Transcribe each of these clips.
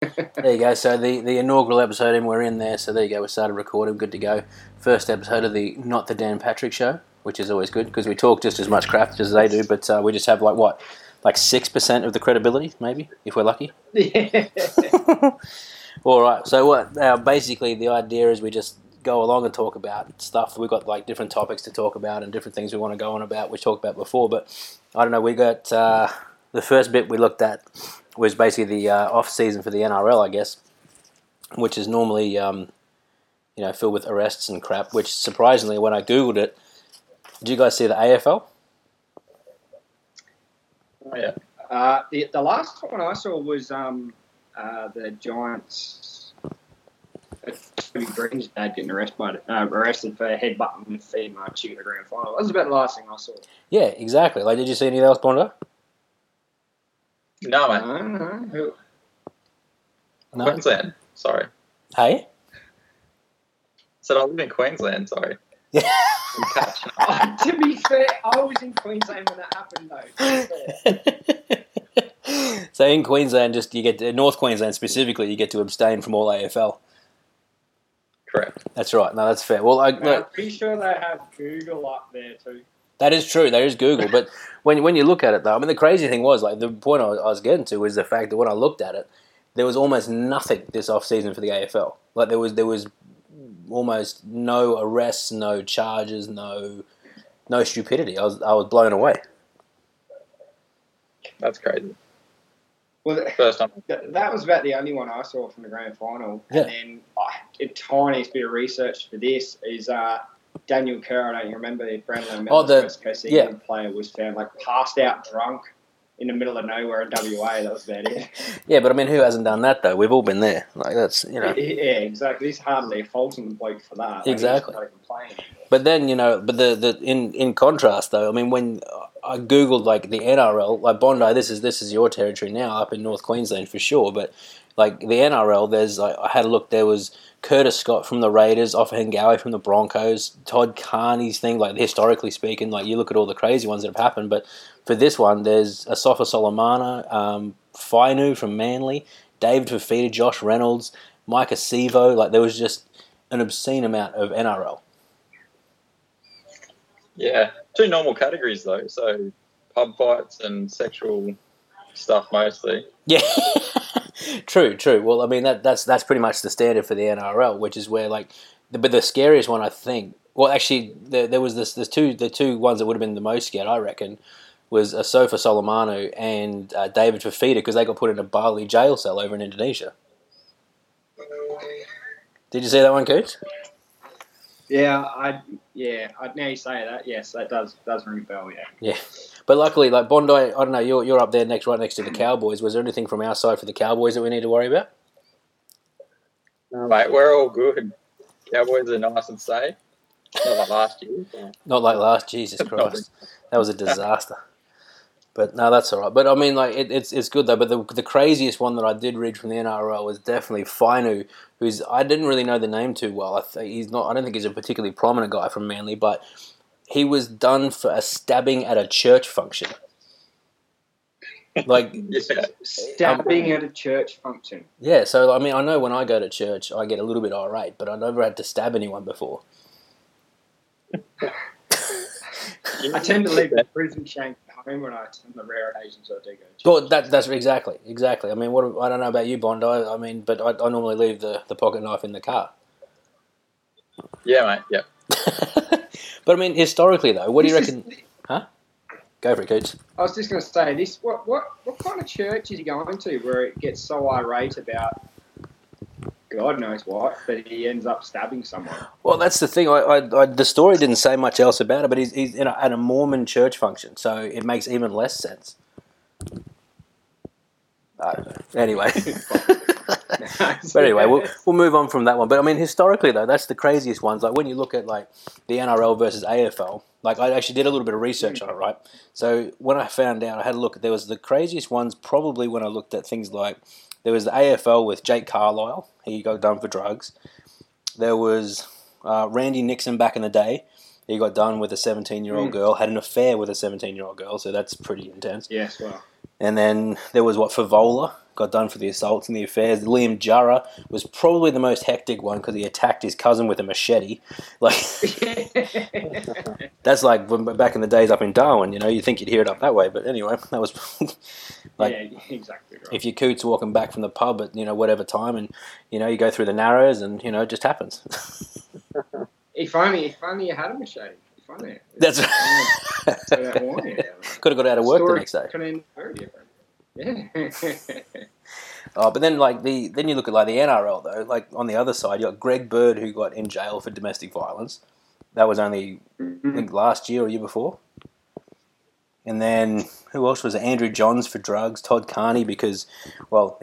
There you go. So the inaugural episode, and we're in there. So there you go. We started recording. Good to go. First episode of the Not the Dan Patrick Show, which is always good because we talk just as much crap as they do, but we just have like 6% of the credibility, maybe, if we're lucky. Yeah. All right. So what? Basically, the idea is we just go along and talk about stuff. We've got like different topics to talk about and different things we want to go on about. We talked about before, but I don't know. We got the first bit we looked at was basically the off-season for the NRL, I guess, which is normally, filled with arrests and crap, which surprisingly, when I Googled it, did you guys see the AFL? Yeah. The last one I saw was the Giants. Green's dad getting arrested for headbutting and feeding my chick in the grand final. That was about the last thing I saw. Yeah, exactly. Like, did you see anything else, Bondo? No, mate. No. Queensland, sorry. Hey? Said I live in Queensland, sorry. Yeah. To be fair, I was in Queensland when that happened, though. So in Queensland, North Queensland specifically, you get to abstain from all AFL. Correct. That's right. No, that's fair. Well, I'm pretty sure they have Google up there, too. That is true. There is Google, but when you look at it, though, I mean, the crazy thing was, like, the point I was getting to was the fact that when I looked at it, there was almost nothing this off season for the AFL. Like, there was almost no arrests, no charges, no stupidity. I was blown away. That's crazy. Well, first time. That was about the only one I saw from the grand final. Yeah. And then a tiniest bit of research for this is. Daniel Kerr, I don't remember, the Brownlow West Coast England player, was found like passed out drunk in the middle of nowhere in WA. That was about it. Yeah, but I mean, who hasn't done that though? We've all been there. Like that's Yeah, exactly. It's hardly a fault in the bloke for that. Exactly. Like, but then in contrast though, I mean, when I googled like the NRL, like Bondi, this is your territory now up in North Queensland for sure, but. Like, the NRL, there's, like, I had a look, there was Curtis Scott from the Raiders, Offa Hingali from the Broncos, Todd Carney's thing, like, historically speaking, like, you look at all the crazy ones that have happened, but for this one, there's Asofa Solomana, Fainu from Manly, David Fafita, Josh Reynolds, Micah Sivo, like, there was just an obscene amount of NRL. Yeah, two normal categories, though, so pub fights and sexual stuff mostly. Yeah. True. Well, I mean, that's pretty much the standard for the NRL, which is where, like, but the scariest one, I think, well, actually, there was the two ones that would have been the most scared, I reckon, was Asofa Solomano and David Fafita, because they got put in a Bali jail cell over in Indonesia. Did you see that one, Coots? Yeah, now you say that, yes, that does ring a bell, yeah. Yeah, but luckily, like Bondi, I don't know, you're up there right next to the Cowboys. Was there anything from our side for the Cowboys that we need to worry about? No, mate, we're all good. Cowboys are nice and safe. Not like last year. Not like last year, Jesus Christ. That was a disaster. But no, that's all right. But I mean, like it's good though. But the craziest one that I did read from the NRL was definitely Fainu, who's I didn't really know the name too well. He's not. I don't think he's a particularly prominent guy from Manly, but he was done for a stabbing at a church function. Like stabbing at a church function. Yeah. So I mean, I know when I go to church, I get a little bit irate, but I never had to stab anyone before. I tend to leave the prison shank. I mean, when I attend the rare occasions, I do go. Well, that's exactly. I mean, I don't know about you, Bondi. I mean, but I normally leave the pocket knife in the car. Yeah, mate. Yeah. But I mean, historically though, what do you reckon? Huh? Go for it, Coots. I was just going to say this. What kind of church is he going to where it gets so irate about? God knows what, but he ends up stabbing someone. Well, that's the thing. The story didn't say much else about it, but he's at a Mormon church function, so it makes even less sense. I don't know. Anyway. But anyway, we'll move on from that one. But, I mean, historically, though, that's the craziest ones. Like, when you look at, like, the NRL versus AFL, like, I actually did a little bit of research on it, right? So when I found out, I had a look. There was the craziest ones probably when I looked at things like there was the AFL with Jake Carlisle. He got done for drugs. There was Randy Nixon back in the day. He got done with a 17-year-old girl, had an affair with a 17-year-old girl, so that's pretty intense. Yes, wow. And then there was Favola. got done for the assaults and the affairs. Liam Jarrah was probably the most hectic one because he attacked his cousin with a machete. Like that's like back in the days up in Darwin, you know, you think you'd hear it up that way. But anyway, that was like yeah, exactly right. If your coot's walking back from the pub at, you know, whatever time and, you know, you go through the narrows and, you know, it just happens. If only you had a machete. Funny. That's right. So that morning, could have got out of work the next day. Could end very different. Yeah. Oh, but then like then you look at like the NRL though. Like on the other side, you got Greg Bird who got in jail for domestic violence. That was only I think last year or year before. And then who else was it? Andrew Johns for drugs. Todd Carney because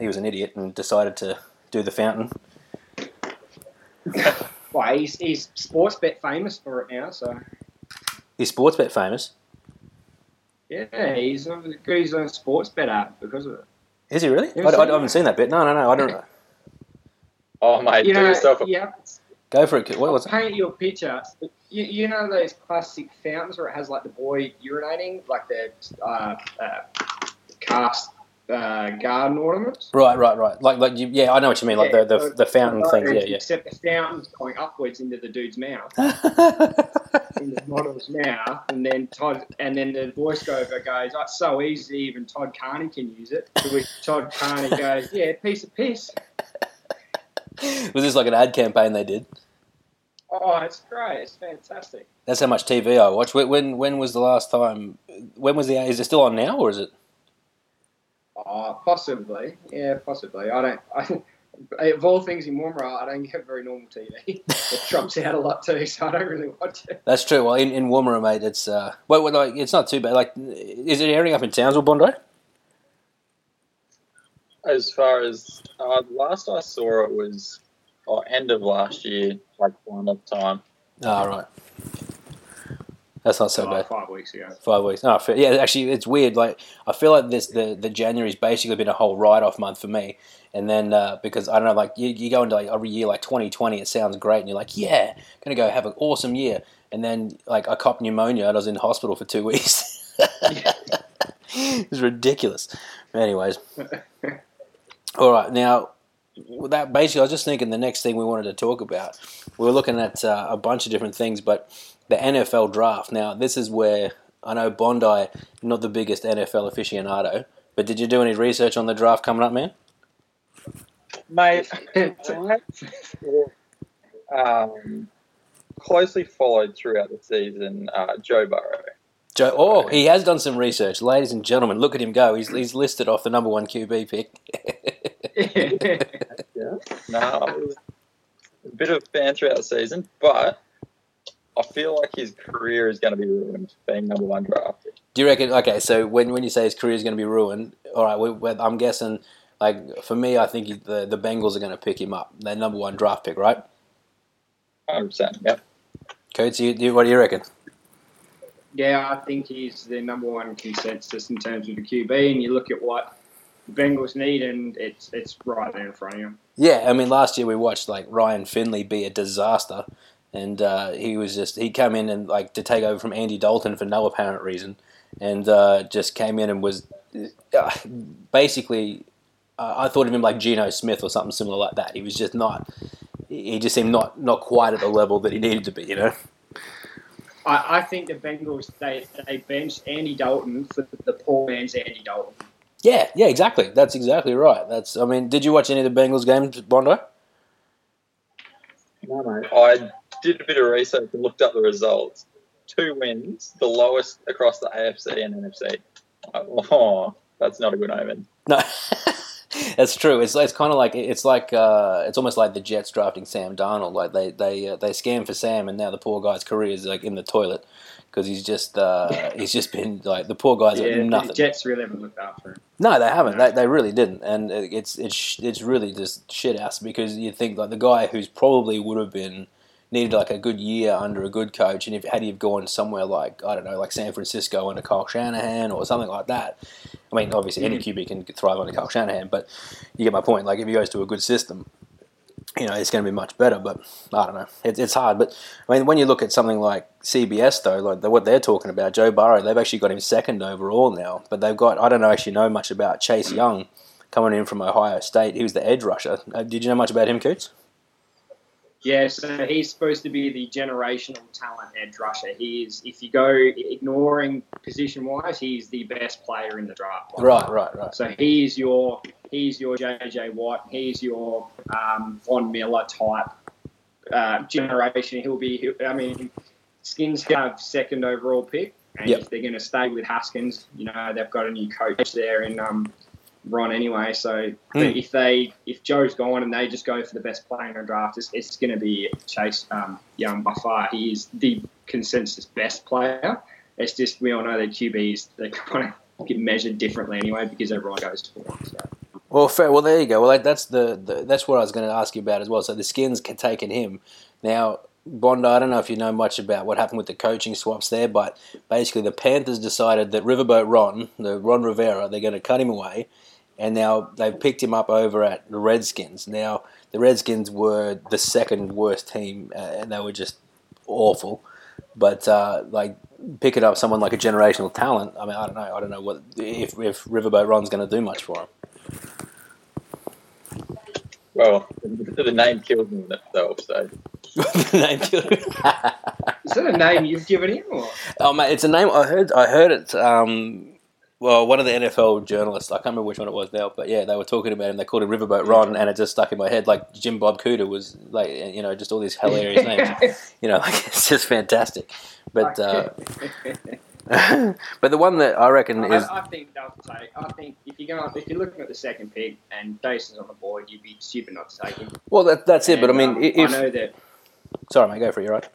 he was an idiot and decided to do the fountain. Well, he's sports bet famous for it now, so. Is Sportsbet famous? Yeah, he's on Sportsbet app because of it. Is he really? I haven't seen that bit. No, I don't know. Oh, mate, do yourself a... Yeah. Go for it. What was it? Paint your picture. You know those plastic fountains where it has, like, the boy urinating, like the cast garden ornaments? Right. Like, I know what you mean, like the fountain things. Yeah. Except the fountain's going upwards into the dude's mouth. In the model's mouth, and then the voiceover goes, oh, it's so easy, even Todd Carney can use it. To which Todd Carney goes, yeah, piece of piss. Was this like an ad campaign they did? Oh, it's great. It's fantastic. That's how much TV I watch. When was the last time? Is it still on now, or is it? Oh, possibly. Yeah, possibly. Of all things in Woomera, I don't get very normal TV. It drops out a lot too, so I don't really watch it. That's true. Well, in Woomera, mate, it's it's not too bad. Like, is it airing up in Townsville, Bondi? As far as last I saw, it was end of last year, like wind-up time. Oh, right. That's not so bad. 5 weeks ago. 5 weeks. No, yeah, actually, it's weird. Like, I feel like the January's basically been a whole write-off month for me. And then because, I don't know, like, you go into, like, every year, like, 2020, it sounds great. And you're like, yeah, going to go have an awesome year. And then, like, I copped pneumonia and I was in the hospital for 2 weeks. It was ridiculous. Anyways. All right, now... That basically, I was just thinking the next thing we wanted to talk about. We were looking at a bunch of different things, but the NFL draft. Now, this is where I know Bondi, not the biggest NFL aficionado, but did you do any research on the draft coming up, man? Mate, closely followed throughout the season, Joe Burrow. He has done some research, ladies and gentlemen. Look at him go. He's listed off the number one QB pick. Yeah. No, it was a bit of a fan throughout the season, but I feel like his career is going to be ruined being number one drafted. Do you reckon? Okay, so when you say his career is going to be ruined, all right, I'm guessing, like, for me, I think the Bengals are going to pick him up, their number one draft pick, right? 100%, yep. Coates, what do you reckon? Yeah, I think he's the number one consensus in terms of the QB, and you look at what the Bengals need, and it's right there in front of him. Yeah, I mean, last year we watched like Ryan Finley be a disaster, and he came in and like to take over from Andy Dalton for no apparent reason, and just came in and was basically I thought of him like Geno Smith or something similar like that. He was just not. He just seemed not quite at the level that he needed to be, you know. I think the Bengals they benched Andy Dalton for the poor man's Andy Dalton. Yeah, exactly. That's exactly right. Did you watch any of the Bengals games, Bondo? No, mate. I did a bit of research and looked up the results. 2 wins, the lowest across the AFC and NFC. Oh, that's not a good omen. No, that's true. It's kind of like it's almost like the Jets drafting Sam Darnold. Like they scammed for Sam, and now the poor guy's career is like in the toilet because he's just been like the poor guy's nothing. The Jets really haven't looked out for him. No, they haven't. No. They really didn't, and it's really just shit ass because you think like the guy who's probably would have been needed like a good year under a good coach, and if had he gone somewhere like I don't know, like San Francisco under Kyle Shanahan or something like that. I mean, obviously any QB can thrive under Kyle Shanahan, but you get my point. Like if he goes to a good system, you know it's going to be much better. But I don't know, it's hard. But I mean, when you look at something like CBS though, like what they're talking about, Joe Burrow, they've actually got him second overall now. But I don't actually know much about Chase Young coming in from Ohio State. He was the edge rusher. Did you know much about him, Coots? Yeah, so he's supposed to be the generational talent edge rusher. He is, if you go ignoring position-wise, he's the best player in the draft. Right. So he's your JJ Watt, he's your Von Miller type generation. Skins have second overall pick, and if they're going to stay with Haskins, they've got a new coach there in Ron anyway. So if Joe's gone and they just go for the best player in the draft, it's going to be Chase Young by far. He is the consensus best player. It's just we all know that QBs, they kind of get measured differently anyway because everyone goes for one. So. Well, fair. Well, there you go. Well, that's what I was going to ask you about as well. So the Skins can take in him now. Bondi, I don't know if you know much about what happened with the coaching swaps there, but basically the Panthers decided that Riverboat Ron, the Ron Rivera, they're going to cut him away, and now they've picked him up over at the Redskins. Now, the Redskins were the second worst team, and they were just awful, but picking up someone like a generational talent, I don't know what if Riverboat Ron's going to do much for him. Well, the name killed them themselves, so... Is that a name you've given him? Or? Oh mate, it's a name I heard it. One of the NFL journalists, I can't remember which one it was now, but yeah, they were talking about him. They called him Riverboat Ron, and it just stuck in my head. Like Jim Bob Cooter was like, just all these hilarious names. It's just fantastic. But but the one that I reckon is, I think if you're looking at the second pick and Jason's on the board, you'd be stupid not to take him. Well, that's it. But if I know that. Sorry, mate, go for it, you're right.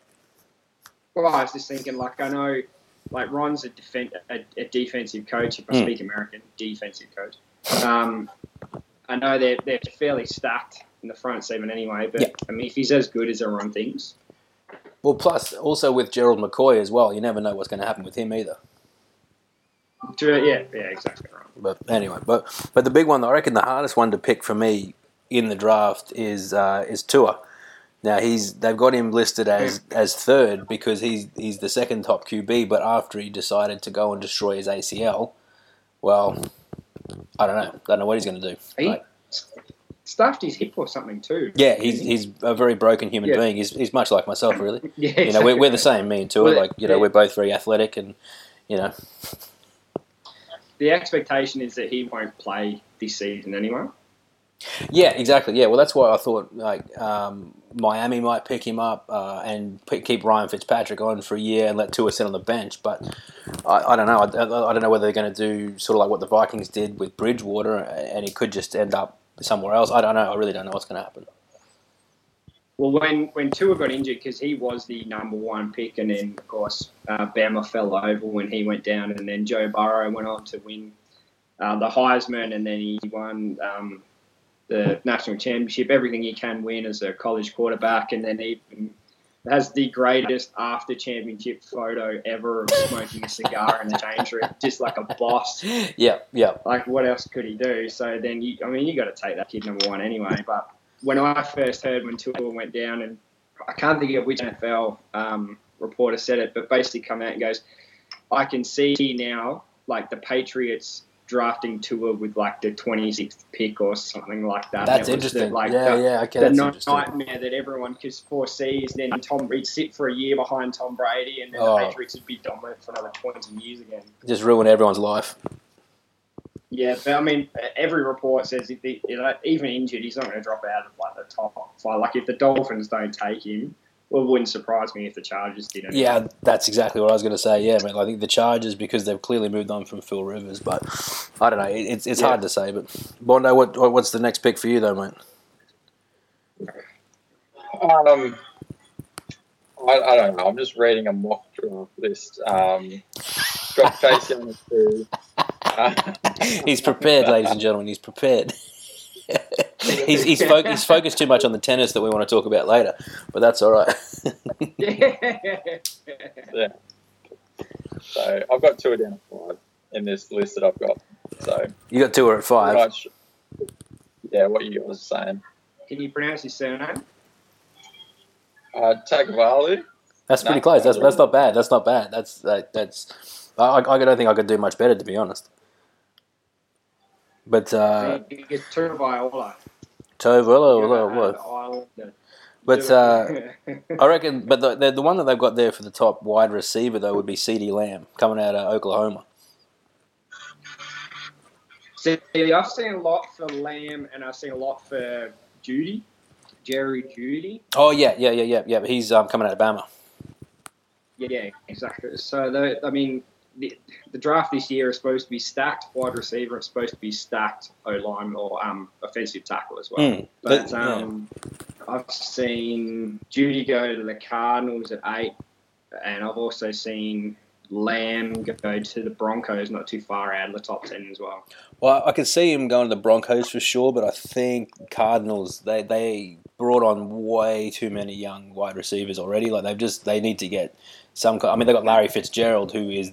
Well, I was just thinking, Ron's a defensive coach, if I speak American, defensive coach. I know they're fairly stacked in the front seven anyway, but, if he's as good as everyone thinks. Well, plus, also with Gerald McCoy as well, you never know what's going to happen with him either. Yeah, exactly right. But anyway, but the big one, I reckon the hardest one to pick for me in the draft is Tua. Now they've got him listed as third because he's the second top QB, but after he decided to go and destroy his ACL, well, I don't know what he's going to do. He stuffed his hip or something too. Yeah, he's a very broken human being. He's much like myself, really. Yeah, exactly. We're the same, me and Tua. We're both very athletic, and The expectation is that he won't play this season anyway. Yeah, exactly. Yeah, well, that's why I thought Miami might pick him up and keep Ryan Fitzpatrick on for a year and let Tua sit on the bench. But I don't know. I don't know whether they're going to do sort of like what the Vikings did with Bridgewater, and he could just end up somewhere else. I don't know. I really don't know what's going to happen. Well, when Tua got injured, because he was the number one pick, and then of course Bama fell over when he went down, and then Joe Burrow went on to win the Heisman, and then he won. The national championship, everything he can win as a college quarterback, and then even has the greatest after championship photo ever of smoking a cigar in the change room, just like a boss. Yeah. Like, what else could he do? So then, you got to take that kid number one anyway. But when I first heard when Tua went down, and I can't think of which NFL reporter said it, but basically come out and goes, I can see now, like the Patriots drafting Tua with like the 26th pick or something like that. That's interesting. That's the nightmare that everyone could foresee is then he'd sit for a year behind Tom Brady, and then the Patriots would be dominant for another 20 years again. Just ruin everyone's life. Yeah, but every report says if even injured, he's not going to drop out of like the top five. Like if the Dolphins don't take him, well, it wouldn't surprise me if the Chargers didn't. Yeah, that's exactly what I was going to say. Yeah, I think the Chargers, because they've clearly moved on from Phil Rivers, but I don't know. It's hard to say. But Bondo, what's the next pick for you, though, mate? I don't know. I'm just reading a mock draft list. Got Chase Young too. He's prepared, ladies and gentlemen. He's prepared. He's focused too much on the tennis that we want to talk about later, but that's all right. Yeah. So I've got Tua down at 5 in this list that I've got. So you got Tua at 5. Much, yeah, what you guys are saying. Can you pronounce his surname? Tagovailoa. That's pretty close. That's not bad. That's. I don't think I could do much better, to be honest. But you get Tuivasa-Vailoa. But I reckon. But the one that they've got there for the top wide receiver though would be CeeDee Lamb coming out of Oklahoma. See, I've seen a lot for Lamb, and I've seen a lot for Jeudy, Jerry Jeudy. Oh yeah. He's coming out of Bama. Yeah, exactly. So I mean, the draft this year is supposed to be stacked wide receiver. It's supposed to be stacked O-line or offensive tackle as well. But I've seen Jeudy go to the Cardinals at 8, and I've also seen Lamb go to the Broncos, not too far out of the top 10 as well. Well, I could see him going to the Broncos for sure, but I think Cardinals, they brought on way too many young wide receivers already. Like they need to get some. I mean, they got Larry Fitzgerald, who is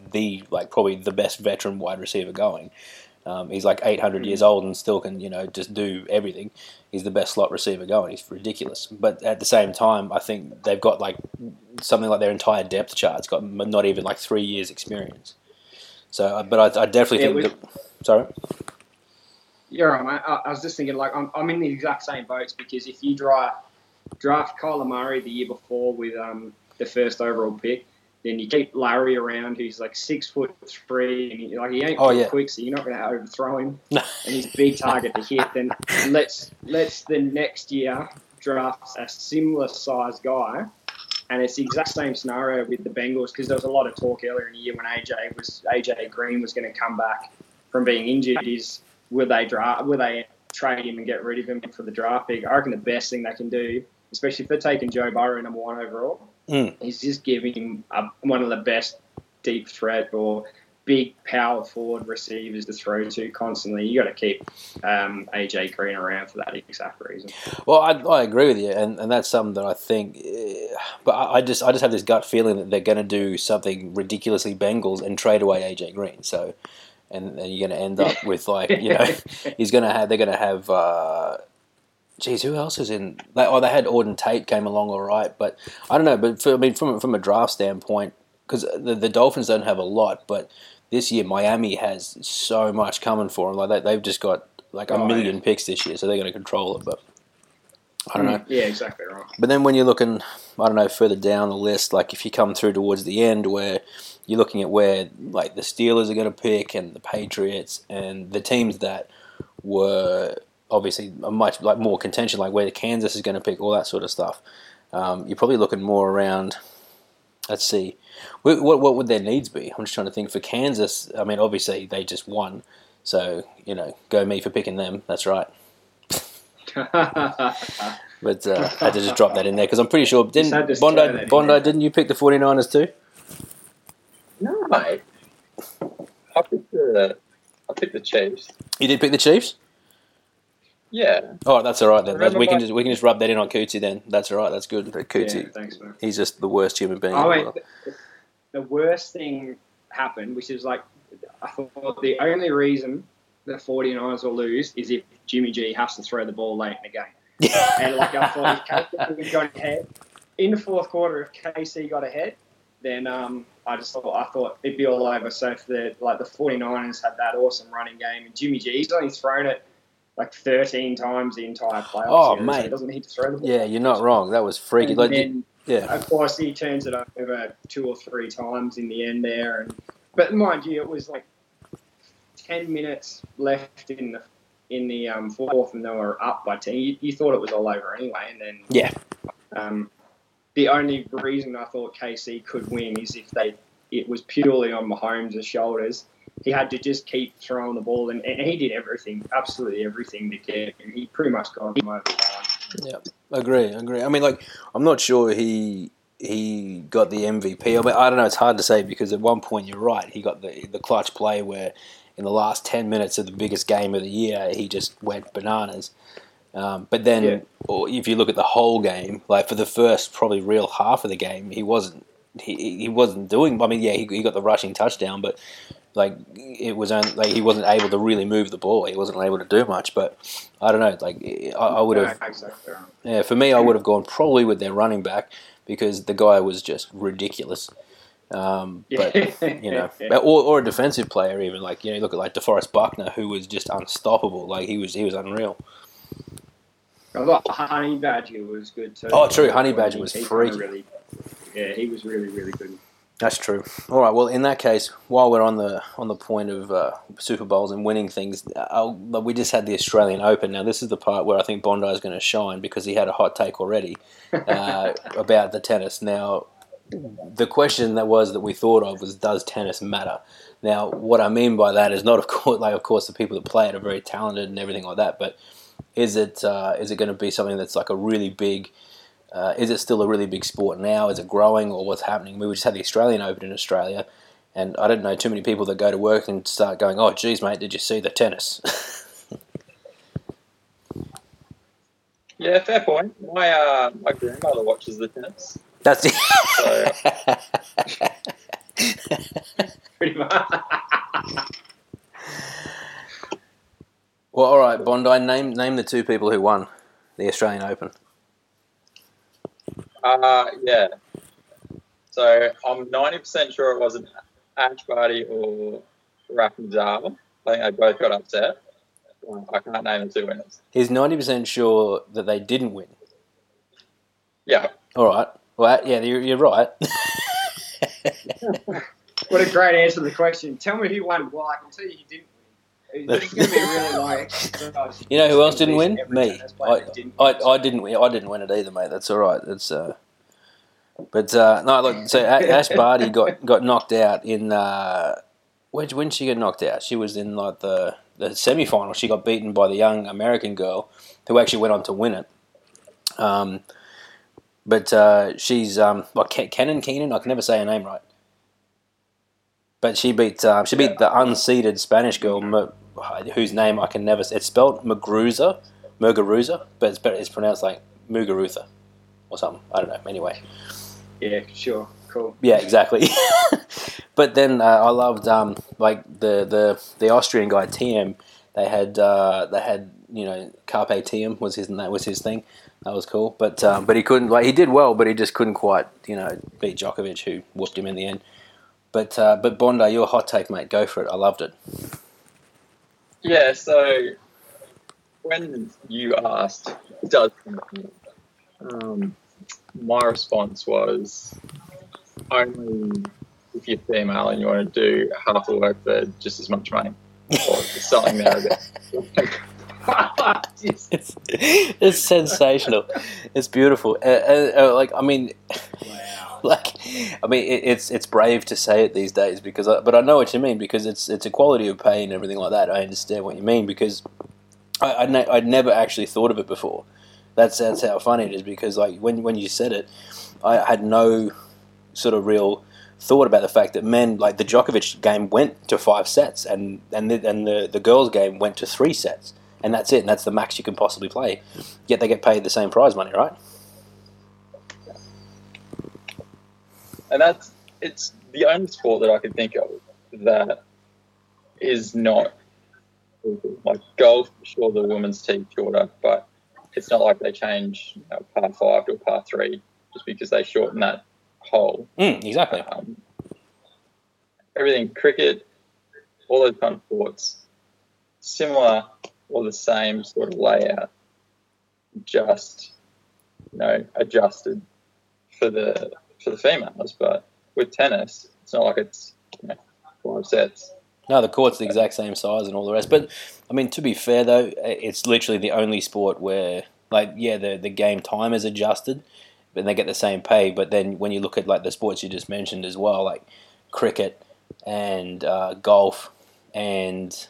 probably the best veteran wide receiver going. He's like 800 years old and still can, just do everything. He's the best slot receiver going. He's ridiculous. But at the same time, I think they've got something like their entire depth chart's got not even 3 years experience. So, but I definitely think. Sorry. You're right, mate. I was just thinking I'm in the exact same boats because if you draft Kyler Murray the year before with the first overall pick. Then you keep Larry around, who's 6'3", and he ain't quick, so you're not going to overthrow him. No. And he's a big target to hit. Then let's the next year draft a similar size guy, and it's the exact same scenario with the Bengals because there was a lot of talk earlier in the year when AJ Green was going to come back from being injured. Is will they trade him and get rid of him for the draft pick? I reckon the best thing they can do, especially if they're taking Joe Burrow number 1 overall. He's just giving him one of the best deep threat or big power forward receivers to throw to constantly. You got to keep AJ Green around for that exact reason. Well, I agree with you, and that's something that I think. But I just have this gut feeling that they're going to do something ridiculously Bengals and trade away AJ Green. So, and you're going to end up with they're going to have. Geez, who else is in? They had Auden Tate came along all right, but I don't know. But from a draft standpoint, because the Dolphins don't have a lot, but this year Miami has so much coming for them. They've just got a million picks this year, so they're going to control it. But I don't know. Yeah, exactly right. But then when you're looking, I don't know, further down the list, if you come through towards the end where you're looking at where the Steelers are going to pick and the Patriots and the teams that were. Obviously, much more contention, where Kansas is going to pick, all that sort of stuff. You're probably looking more around. Let's see, what would their needs be? I'm just trying to think for Kansas. I mean, obviously they just won, so go me for picking them. That's right. But I had to just drop that in there because I'm pretty sure didn't Bondi didn't you pick the 49ers too? No, mate. I picked the Chiefs. You did pick the Chiefs? Yeah. Oh, that's all right then. We can just rub that in on Cootsy then. That's all right. That's good. Cootsy. Yeah, thanks, man. He's just the worst human being. The worst thing happened, which is I thought the only reason the 49ers will lose is if Jimmy G has to throw the ball late in the game. Yeah. And I thought if KC got ahead in the fourth quarter, if KC got ahead, then I thought it'd be all over. So if the 49ers had that awesome running game, and Jimmy G's only thrown it 13 times the entire playoffs. Oh, mate. So he doesn't need to throw the ball. Yeah, you're not wrong. That was freaky. And then, of course, he turns it over 2 or 3 times in the end there. But mind you, it was 10 minutes left in the fourth and they were up by 10. You thought it was all over anyway. And then the only reason I thought KC could win is if it was purely on Mahomes' shoulders. He had to just keep throwing the ball, and he did everything, absolutely everything to get him. He pretty much got him over the line. Yeah, agree. I mean, I'm not sure he got the MVP. I don't know. It's hard to say because at one point, you're right, he got the clutch play where in the last 10 minutes of the biggest game of the year, he just went bananas. But then if you look at the whole game, for the first probably real half of the game, he wasn't doing – I mean, yeah, he got the rushing touchdown, but – it was only, he wasn't able to really move the ball. He wasn't able to do much. But I don't know. I would have. Yeah, for me, I would have gone probably with their running back because the guy was just ridiculous. But you know, or a defensive player even, like, you know, you look at like DeForest Buckner, who was just unstoppable. Like he was unreal. I thought Honey Badger was good too. Oh, true. Honey Badger was freaky. He was really, really good. That's true. All right. Well, in that case, while we're on the point of Super Bowls and winning things, we just had the Australian Open. Now, this is the part where I think Bondi is going to shine because he had a hot take already about the tennis. Now, the question that we thought of was, does tennis matter? Now, what I mean by that is not, of course, the people that play it are very talented and everything like that, but is it going to be something that's like a really big? Is it still a really big sport now? Is it growing, or what's happening? We just had the Australian Open in Australia, and I don't know too many people that go to work and start going, oh, geez, mate, did you see the tennis? Yeah, fair point. My grandmother watches the tennis. That's it. So, pretty much. Well, all right, Bondi, name the two people who won the Australian Open. Yeah. So I'm 90% sure it wasn't Ash Barty or Rafa Nadal. I think they both got upset. I can't name the two winners. He's 90% sure that they didn't win. Yeah. All right. Well, yeah, you're right. What a great answer to the question. Tell me who won. Well, I can tell you didn't. It's going to be really like, you know who else didn't win? Me. I didn't win it either, mate. That's all right. It's no, look. So Ash Barty got knocked out in when she got knocked out, she was in like the semi-final. She got beaten by the young American girl who actually went on to win it. But she's Kenan Keenan. I can never say her name right. But she beat the unseeded Spanish girl, whose name I can never say. It's spelled Muguruza, but it's pronounced like Muguruza or something. I don't know. Anyway. Yeah, sure. Cool. Yeah, exactly. But then I loved the Austrian guy TM. They had you know, Carpe TM was his thing. That was cool. But he couldn't, like, he did well, but he just couldn't quite, you know, beat Djokovic, who whooped him in the end. But Bondi, your hot take, mate, go for it. I loved it. Yeah, so when you asked, my response was only if you're female and you want to do half the work for just as much money, or something there. It's sensational. It's beautiful. It's brave to say it these days but I know what you mean, because it's equality of pay and everything like that. I understand what you mean, because I'd never actually thought of it before. That's how funny it is, because like when you said it, I had no sort of real thought about the fact that men, like the Djokovic game went to 5 sets and the girls game went to 3 sets, and that's it, and that's the max you can possibly play. Yet they get paid the same prize money, right? And it's the only sport that I can think of that is not, like, golf. Sure, the women's team shorter, but it's not like they change, you know, par 5 to a par 3 just because they shorten that hole. Exactly. Everything, cricket, all those kind of sports, similar or the same sort of layout, just, you know, adjusted for the females. But with tennis, it's not like it's, you know, 5 sets. No, the court's the exact same size and all the rest. But I mean, to be fair though, it's literally the only sport where, like, yeah, the game time is adjusted and they get the same pay. But then when you look at like the sports you just mentioned as well, like cricket and golf and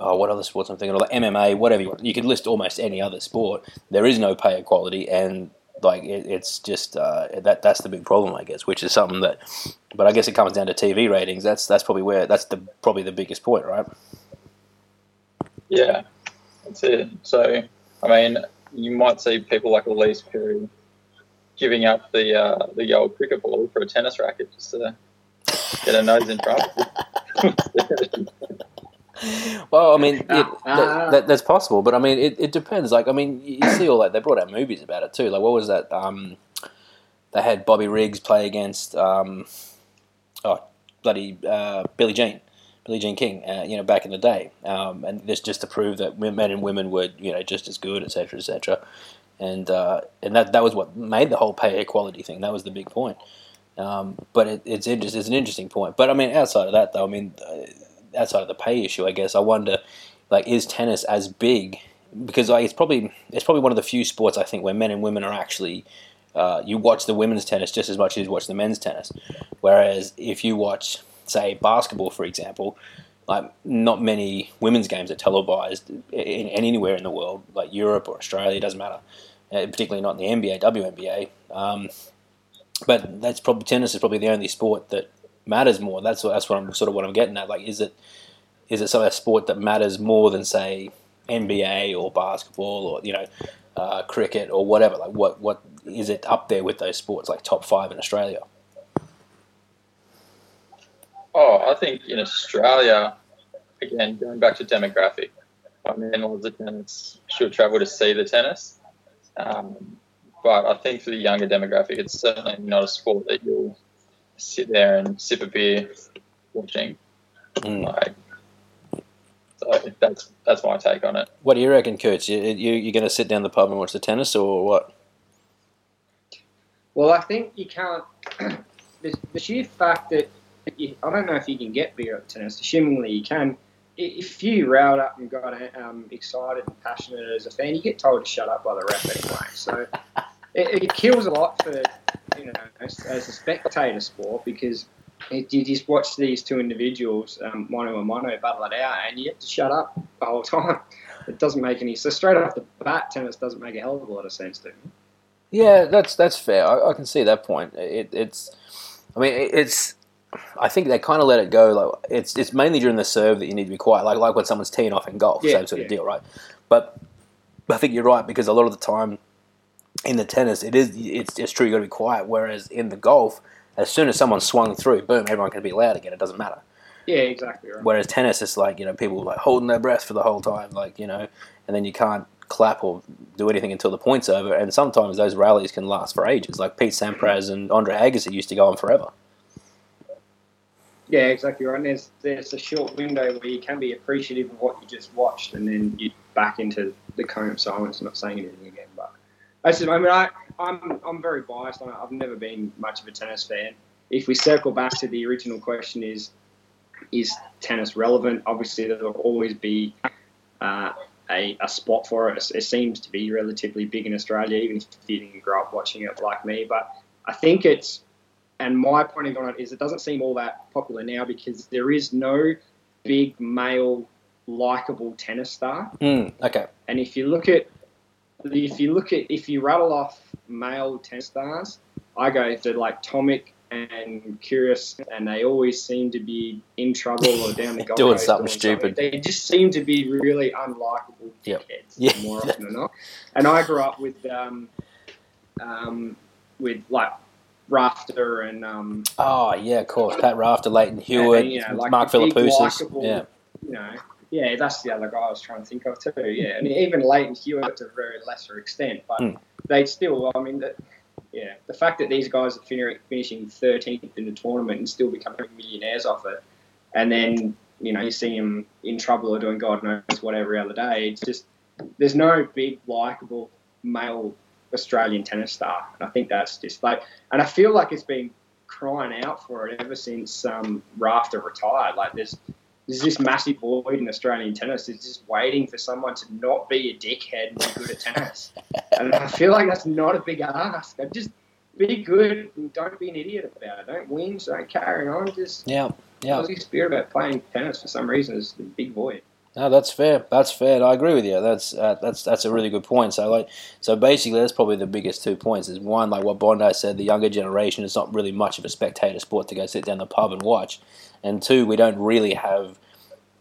what other sports I'm thinking of, like MMA, whatever you want, you could list almost any other sport, there is no pay equality. And like it's just that's the big problem, I guess, which is something that, but I guess it comes down to TV ratings. That's probably where that's probably the biggest point, right? Yeah, that's it. So I mean, you might see people like Elise Perry giving up the old cricket ball for a tennis racket just to get her nose in front. Well, I mean, that's possible, but I mean, it depends. Like, I mean, you see all that. They brought out movies about it too. Like, what was that? They had Bobby Riggs play against Billie Jean King, back in the day, and this just to prove that men and women were, just as good, etc., etc. And that was what made the whole pay equality thing. That was the big point. But it's an interesting point. But I mean, outside of that, though, outside of the pay issue, I guess I wonder, is tennis as big? Because it's probably one of the few sports, I think, where men and women are actually. You watch the women's tennis just as much as you watch the men's tennis. Whereas if you watch, say, basketball, for example, not many women's games are televised in anywhere in the world, like Europe or Australia, it doesn't matter, particularly not in the NBA, WNBA. But that's probably tennis is probably the only sport that matters more. That's what I'm getting at. Is it some of that sport that matters more than, say, NBA or basketball or cricket or whatever? What is it up there with those sports, top five in Australia? Oh, I think in Australia, again, going back to demographic, I mean, all of the tennis should travel to see the tennis. But I think for the younger demographic, it's certainly not a sport that you'll sit there and sip a beer watching. So that's my take on it. What do you reckon, Kurtz? You're going to sit down the pub and watch the tennis or what? Well, I think you can't... the sheer fact that... I don't know if you can get beer at tennis. Assumingly you can. If you riled up and got excited and passionate as a fan, you get told to shut up by the ref anyway. So it kills a lot for, as a spectator sport, because you just watch these two individuals, mano a mano, battle it out, and you have to shut up the whole time. It doesn't make any... So straight off the bat, tennis doesn't make a hell of a lot of sense to me. Yeah, that's fair. I can see that point. I think they kind of let it go. It's mainly during the serve that you need to be quiet, like when someone's teeing off in golf, same sort of deal, right? But I think you're right, because a lot of the time in the tennis, it's true, you got to be quiet. Whereas in the golf, as soon as someone swung through, boom, everyone can be loud again. It doesn't matter. Yeah, exactly. Right. Whereas tennis, it's people holding their breath for the whole time, and then you can't clap or do anything until the point's over. And sometimes those rallies can last for ages. Pete Sampras and Andre Agassi used to go on forever. Yeah, exactly right. And there's a short window where you can be appreciative of what you just watched, and then you back into the cone of silence, not saying anything again. But I'm very biased on it. I've never been much of a tennis fan. If we circle back to the original question, is tennis relevant? Obviously, there will always be a spot for it. It seems to be relatively big in Australia, even if you didn't grow up watching it like me. But I think it's... And my point on it is it doesn't seem all that popular now because there is no big male likable tennis star. Okay. And if you rattle off male tennis stars, I go to Tomic and Kyrgios, and they always seem to be in trouble or down the Gold doing something stupid. They just seem to be really unlikable kids more often than not. And I grew up with Rafter and of course, Pat Rafter, Leighton Hewitt, Mark Philippoussis, that's the other guy I was trying to think of too. Yeah, and even Leighton Hewitt to a very lesser extent, but they still. I mean, the fact that these guys are finishing 13th in the tournament and still becoming millionaires off it, and then you see them in trouble or doing God knows what every other day. It's just there's no big likable male Australian tennis star, and I think that's just and I feel it's been crying out for it ever since Rafter retired. There's this massive void in Australian tennis. It's just waiting for someone to not be a dickhead and be good at tennis. And I feel that's not a big ask. Just be good and don't be an idiot about it. Don't whinge, don't carry on. Just there's this spirit about playing tennis for some reason is a big void. No, that's fair. I agree with you. That's a really good point. So basically, that's probably the biggest 2 points. Is one, what Bondi said, the younger generation is not really much of a spectator sport to go sit down the pub and watch, and two, we don't really have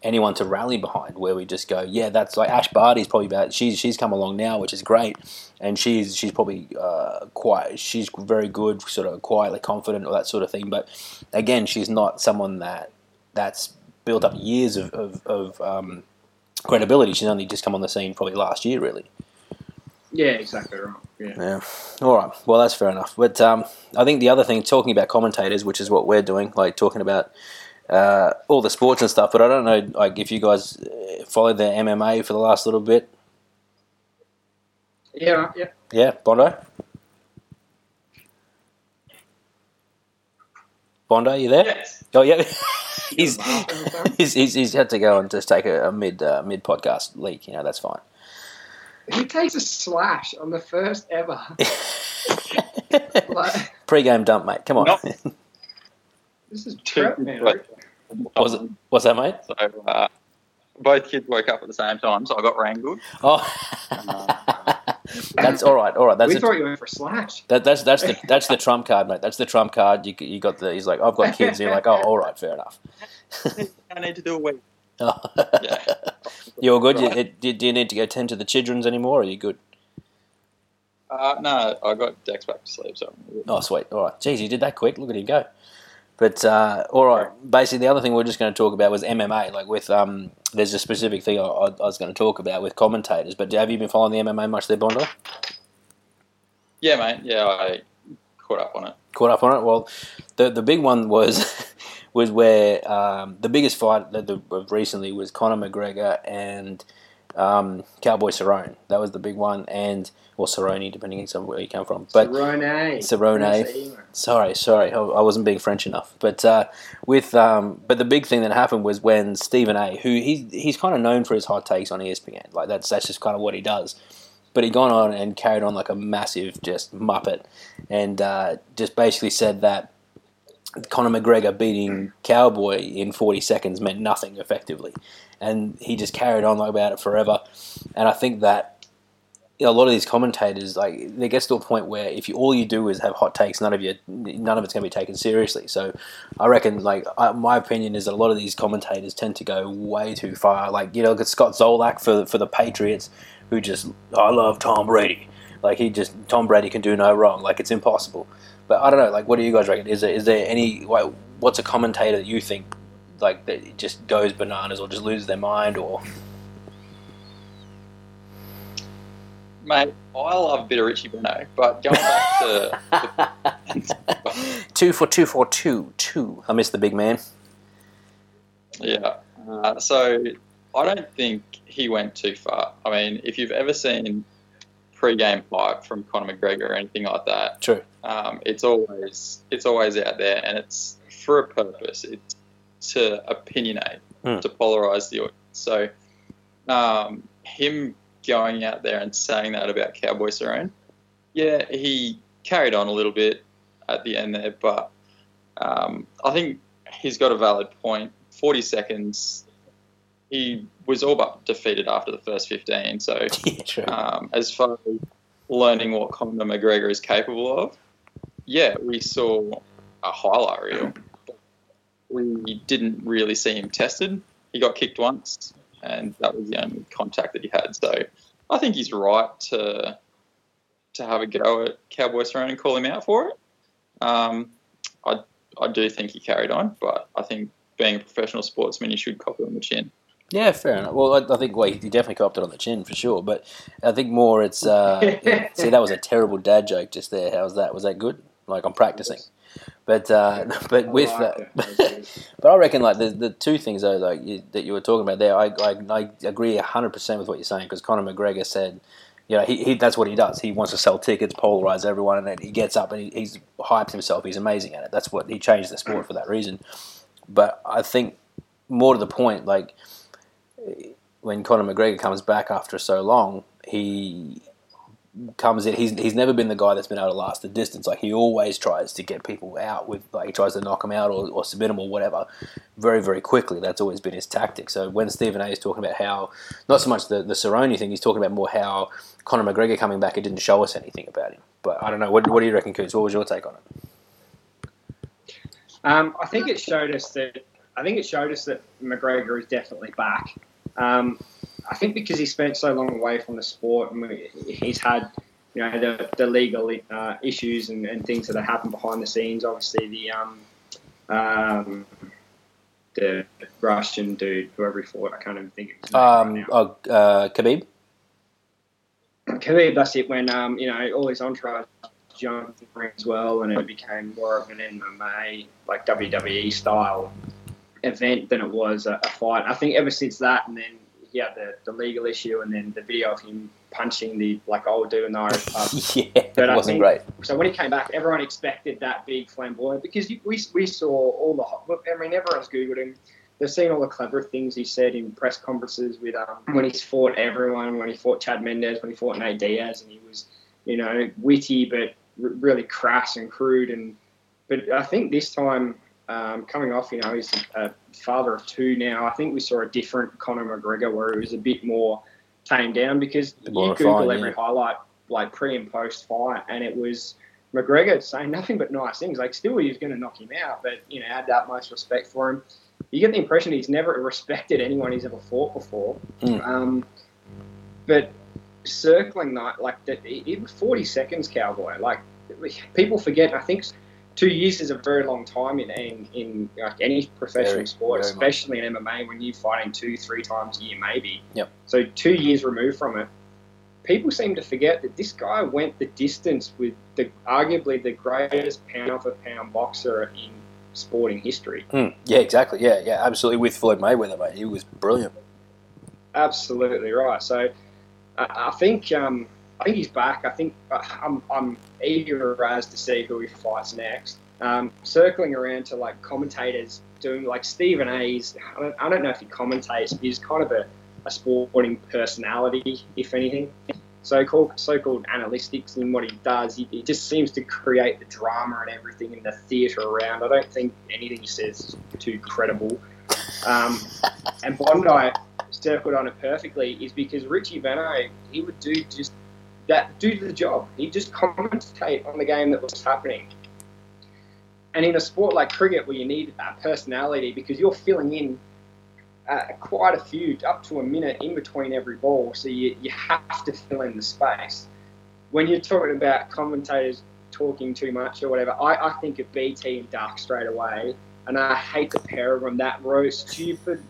anyone to rally behind where we just go, that's Ash Barty's probably about. She's come along now, which is great, and she's probably quiet. She's very good, sort of quietly confident or that sort of thing. But again, she's not someone that's built up years of credibility. She's only just come on the scene probably last year, really. Yeah, exactly right. Yeah. All right. Well, that's fair enough. But I think the other thing, talking about commentators, which is what we're doing, like talking about all the sports and stuff, but I don't know, like, if you guys followed the MMA for the last little bit. Yeah. Yeah. Yeah. Bondo? Bondo, you there? Yes. Oh, yeah. He's had to go and just take a mid podcast leak. You know, that's fine. He takes a slash on the first ever like, pre-game dump, mate. Come on. Nope. This is trip, man. What's that, mate? So, both kids woke up at the same time, so I got wrangled. Oh, that's all right. All right. That's we thought you went for slash. That's the trump card, mate. That's the trump card. You got the. He's like, I've got kids. You're like, oh, all right, fair enough. I need to do a week. Oh. Yeah. You're good. Right. Do you need to go tend to the children's anymore? Or are you good? No, I got Dex back to sleep. So. Oh, sweet. All right. Jeez, you did that quick. Look at him go. But all right. Basically, the other thing we're just going to talk about was MMA. Like with there's a specific thing I was going to talk about with commentators. But have you been following the MMA much there, Bondo? Yeah, mate. Yeah, I caught up on it. Well, the big one was where the biggest fight of recently was Conor McGregor and Cowboy Cerrone. That was the big one, or Cerrone, depending on where you come from. But Cerrone. Sorry, I wasn't being French enough. But but the big thing that happened was when Stephen A, who he's kind of known for his hot takes on ESPN, like that's just kind of what he does. But he gone on and carried on like a massive just muppet, and just basically said that Conor McGregor beating Cowboy in 40 seconds meant nothing effectively, and he just carried on about it forever. And I think that a lot of these commentators, like, they get to a point where if all you do is have hot takes, none of it's going to be taken seriously. So I reckon, like, my opinion is that a lot of these commentators tend to go way too far. Like, you know, look at Scott Zolak for the Patriots, who just, I love Tom Brady. Like, Tom Brady can do no wrong. Like, it's impossible. But I don't know, like, what do you guys reckon? Is there any, like, what's a commentator that you think, like, that just goes bananas or just loses their mind or? Mate, I love Bitter Richie Beno, but going back to 2 for 2 for 2. I miss the big man. Yeah. So I don't think he went too far. I mean, if you've ever seen pre-game hype from Conor McGregor or anything like that. True. It's always out there, and it's for a purpose. It's to opinionate, to polarize the audience. So him going out there and saying that about Cowboy Cerrone, yeah, he carried on a little bit at the end there, but I think he's got a valid point. 40 seconds. He was all but defeated after the first 15. So as far as learning what Conor McGregor is capable of, yeah, we saw a highlight reel. But we didn't really see him tested. He got kicked once, and that was the only contact that he had. So I think he's right to have a go at Cowboy Cerrone and call him out for it. I do think he carried on, but I think being a professional sportsman, you should cop it on the chin. Yeah, fair enough. Well, I think he definitely copped it on the chin for sure, but I think more it's yeah. See, that was a terrible dad joke just there. How's that? Was that good? Like, I'm practicing, but with that, but I reckon, like, the two things though, like that you were talking about there, I agree 100% with what you're saying, because Conor McGregor said, you know, he that's what he does. He wants to sell tickets, polarize everyone, and then he gets up and he's hyped himself. He's amazing at it. That's what he changed the sport for that reason. But I think more to the point, like, when Conor McGregor comes back after so long, he comes in. He's never been the guy that's been able to last the distance. Like, he always tries to get people out with, like, he tries to knock them out or submit them or whatever, very, very quickly. That's always been his tactic. So when Stephen A is talking about how, not so much the Cerrone thing, he's talking about more how Conor McGregor coming back, it didn't show us anything about him. But I don't know. What do you reckon, Coots? What was your take on it? I think it showed us that McGregor is definitely back. I think because he spent so long away from the sport, and he's had, you know, the legal issues and things that have happened behind the scenes. Obviously, the Russian dude, whoever he fought, I can't even think of his name right now. Khabib. Khabib, that's it, when, all his entourage jumped as well, and it became more of an MMA, like WWE style event than it was a fight. I think ever since that, and then he had the legal issue, and then the video of him punching the old dude in the Irish pub. It wasn't great. So when he came back, everyone expected that big flamboyant, because we saw all the... I mean, everyone's Googled him. They've seen all the clever things he said in press conferences with when he's fought everyone, when he fought Chad Mendes, when he fought Nate Diaz, and he was, witty but really crass and crude. But I think this time, coming off, he's a father of two now. I think we saw a different Conor McGregor where he was a bit more tamed down, because you Google every highlight, pre and post fight, and it was McGregor saying nothing but nice things. Still he was going to knock him out, but, had the utmost respect for him. You get the impression he's never respected anyone he's ever fought before. But circling that, it was 40 seconds, Cowboy. People forget, I think 2 years is a very long time in any professional sport, especially in MMA, when you're fighting 2-3 times a year maybe. Yep. So 2 years removed from it, people seem to forget that this guy went the distance with arguably the greatest pound-for-pound boxer in sporting history. Yeah, exactly. Yeah, absolutely. With Floyd Mayweather, mate, he was brilliant. Absolutely right. So I think he's back. I think I'm eager as to see who he fights next. Circling around to commentators doing Stephen A's. I don't know if he commentates, but he's kind of a sporting personality, if anything. So-called analytics in what he does. He just seems to create the drama and everything in the theatre around. I don't think anything he says is too credible. And Bondi circled on it perfectly, is because Richie Vano, he would do just that, do the job. He'd just commentate on the game that was happening. And in a sport like cricket, where you need that personality, because you're filling in quite a few, up to a minute in between every ball, so you have to fill in the space. When you're talking about commentators talking too much or whatever, I think of BT and Duck straight away, and I hate the pair of them, that stupid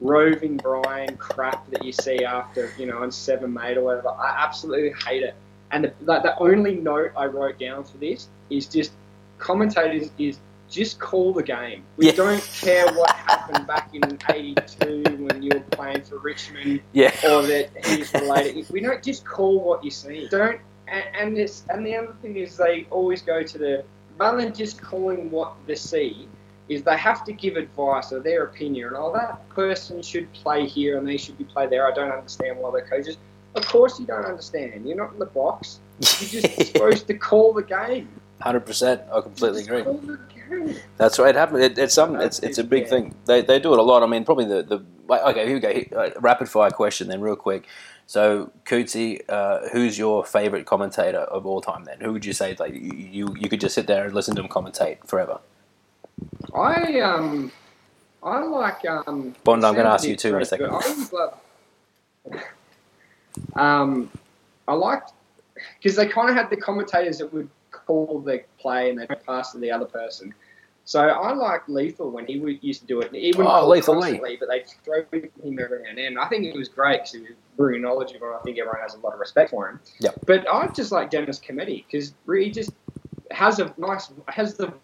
roving Brian crap that you see after, on 7 Mate or whatever. I absolutely hate it. And the only note I wrote down for this is just commentators is just call the game. We don't care what happened back in 82 when you were playing for Richmond or that he's related. We don't, just call what you see. Don't, and the other thing is they always go to rather than just calling what they see, is they have to give advice or their opinion. That person should play here and they should be played there. I don't understand why they're coaches. Of course you don't understand. You're not in the box. You're just supposed to call the game. 100%. I completely agree. Call the game. That's right. It happened. It's a big thing. They do it a lot. I mean, probably okay. Here we go. Rapid fire question then, real quick. So, Cootsie, who's your favourite commentator of all time? Then, who would you say you could just sit there and listen to him commentate forever? I like Bond. I'm going to ask you too in a second. I liked, because they kind of had the commentators that would call the play and they pass to the other person. So I like Lethal when he used to do it. He wouldn't call Lethal Lee, but they'd throw him every now and then. I think it was great because he was brilliant knowledgeable. I think everyone has a lot of respect for him. Yep. But I just like Dennis Cometti, because he just has the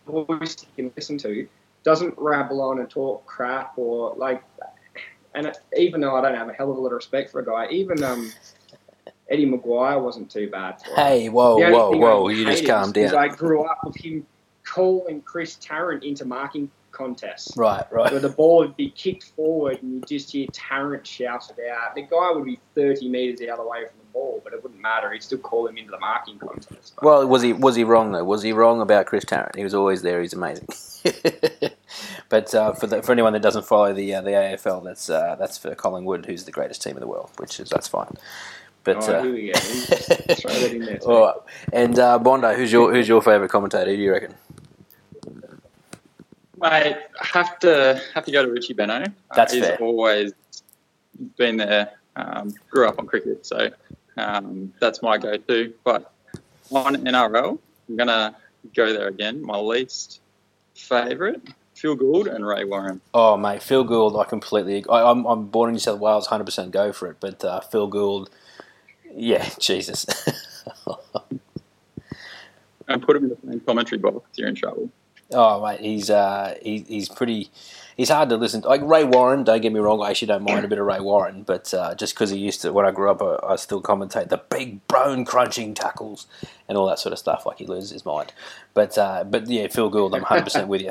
voice you can listen to, doesn't rabble on and talk crap or And even though I don't have a hell of a lot of respect for a guy, even Eddie Maguire wasn't too bad for him. Hey, whoa, you just calm down. I grew up with him calling Chris Tarrant into marking contests. Right. Where the ball would be kicked forward and you'd just hear Tarrant shouted out. The guy would be 30 metres the other way from the ball, but it wouldn't matter. He'd still call him into the marking contest. Well, was he wrong, though? Was he wrong about Chris Tarrant? He was always there. He's amazing. But for anyone that doesn't follow the AFL, that's for Collingwood, who's the greatest team in the world, that's fine. But here we go. Throw that in there. All right. And Bondo, who's your favourite commentator? Who do you reckon? I have to go to Richie Benno. That's fair. He's always been there. Grew up on cricket, so that's my go-to. But on NRL, I'm gonna go there again. My least favourite. Phil Gould and Ray Warren. Oh, mate, Phil Gould. I'm born in New South Wales. 100% go for it. But Phil Gould. Yeah, Jesus. And put him in the same commentary box, you're in trouble. Oh, mate, he's pretty... He's hard to listen to. Like Ray Warren, don't get me wrong, I actually don't mind a bit of Ray Warren, but just because he used to, when I grew up, I still commentate the big bone-crunching tackles and all that sort of stuff, like he loses his mind. But yeah, Phil Gould, I'm 100% with you.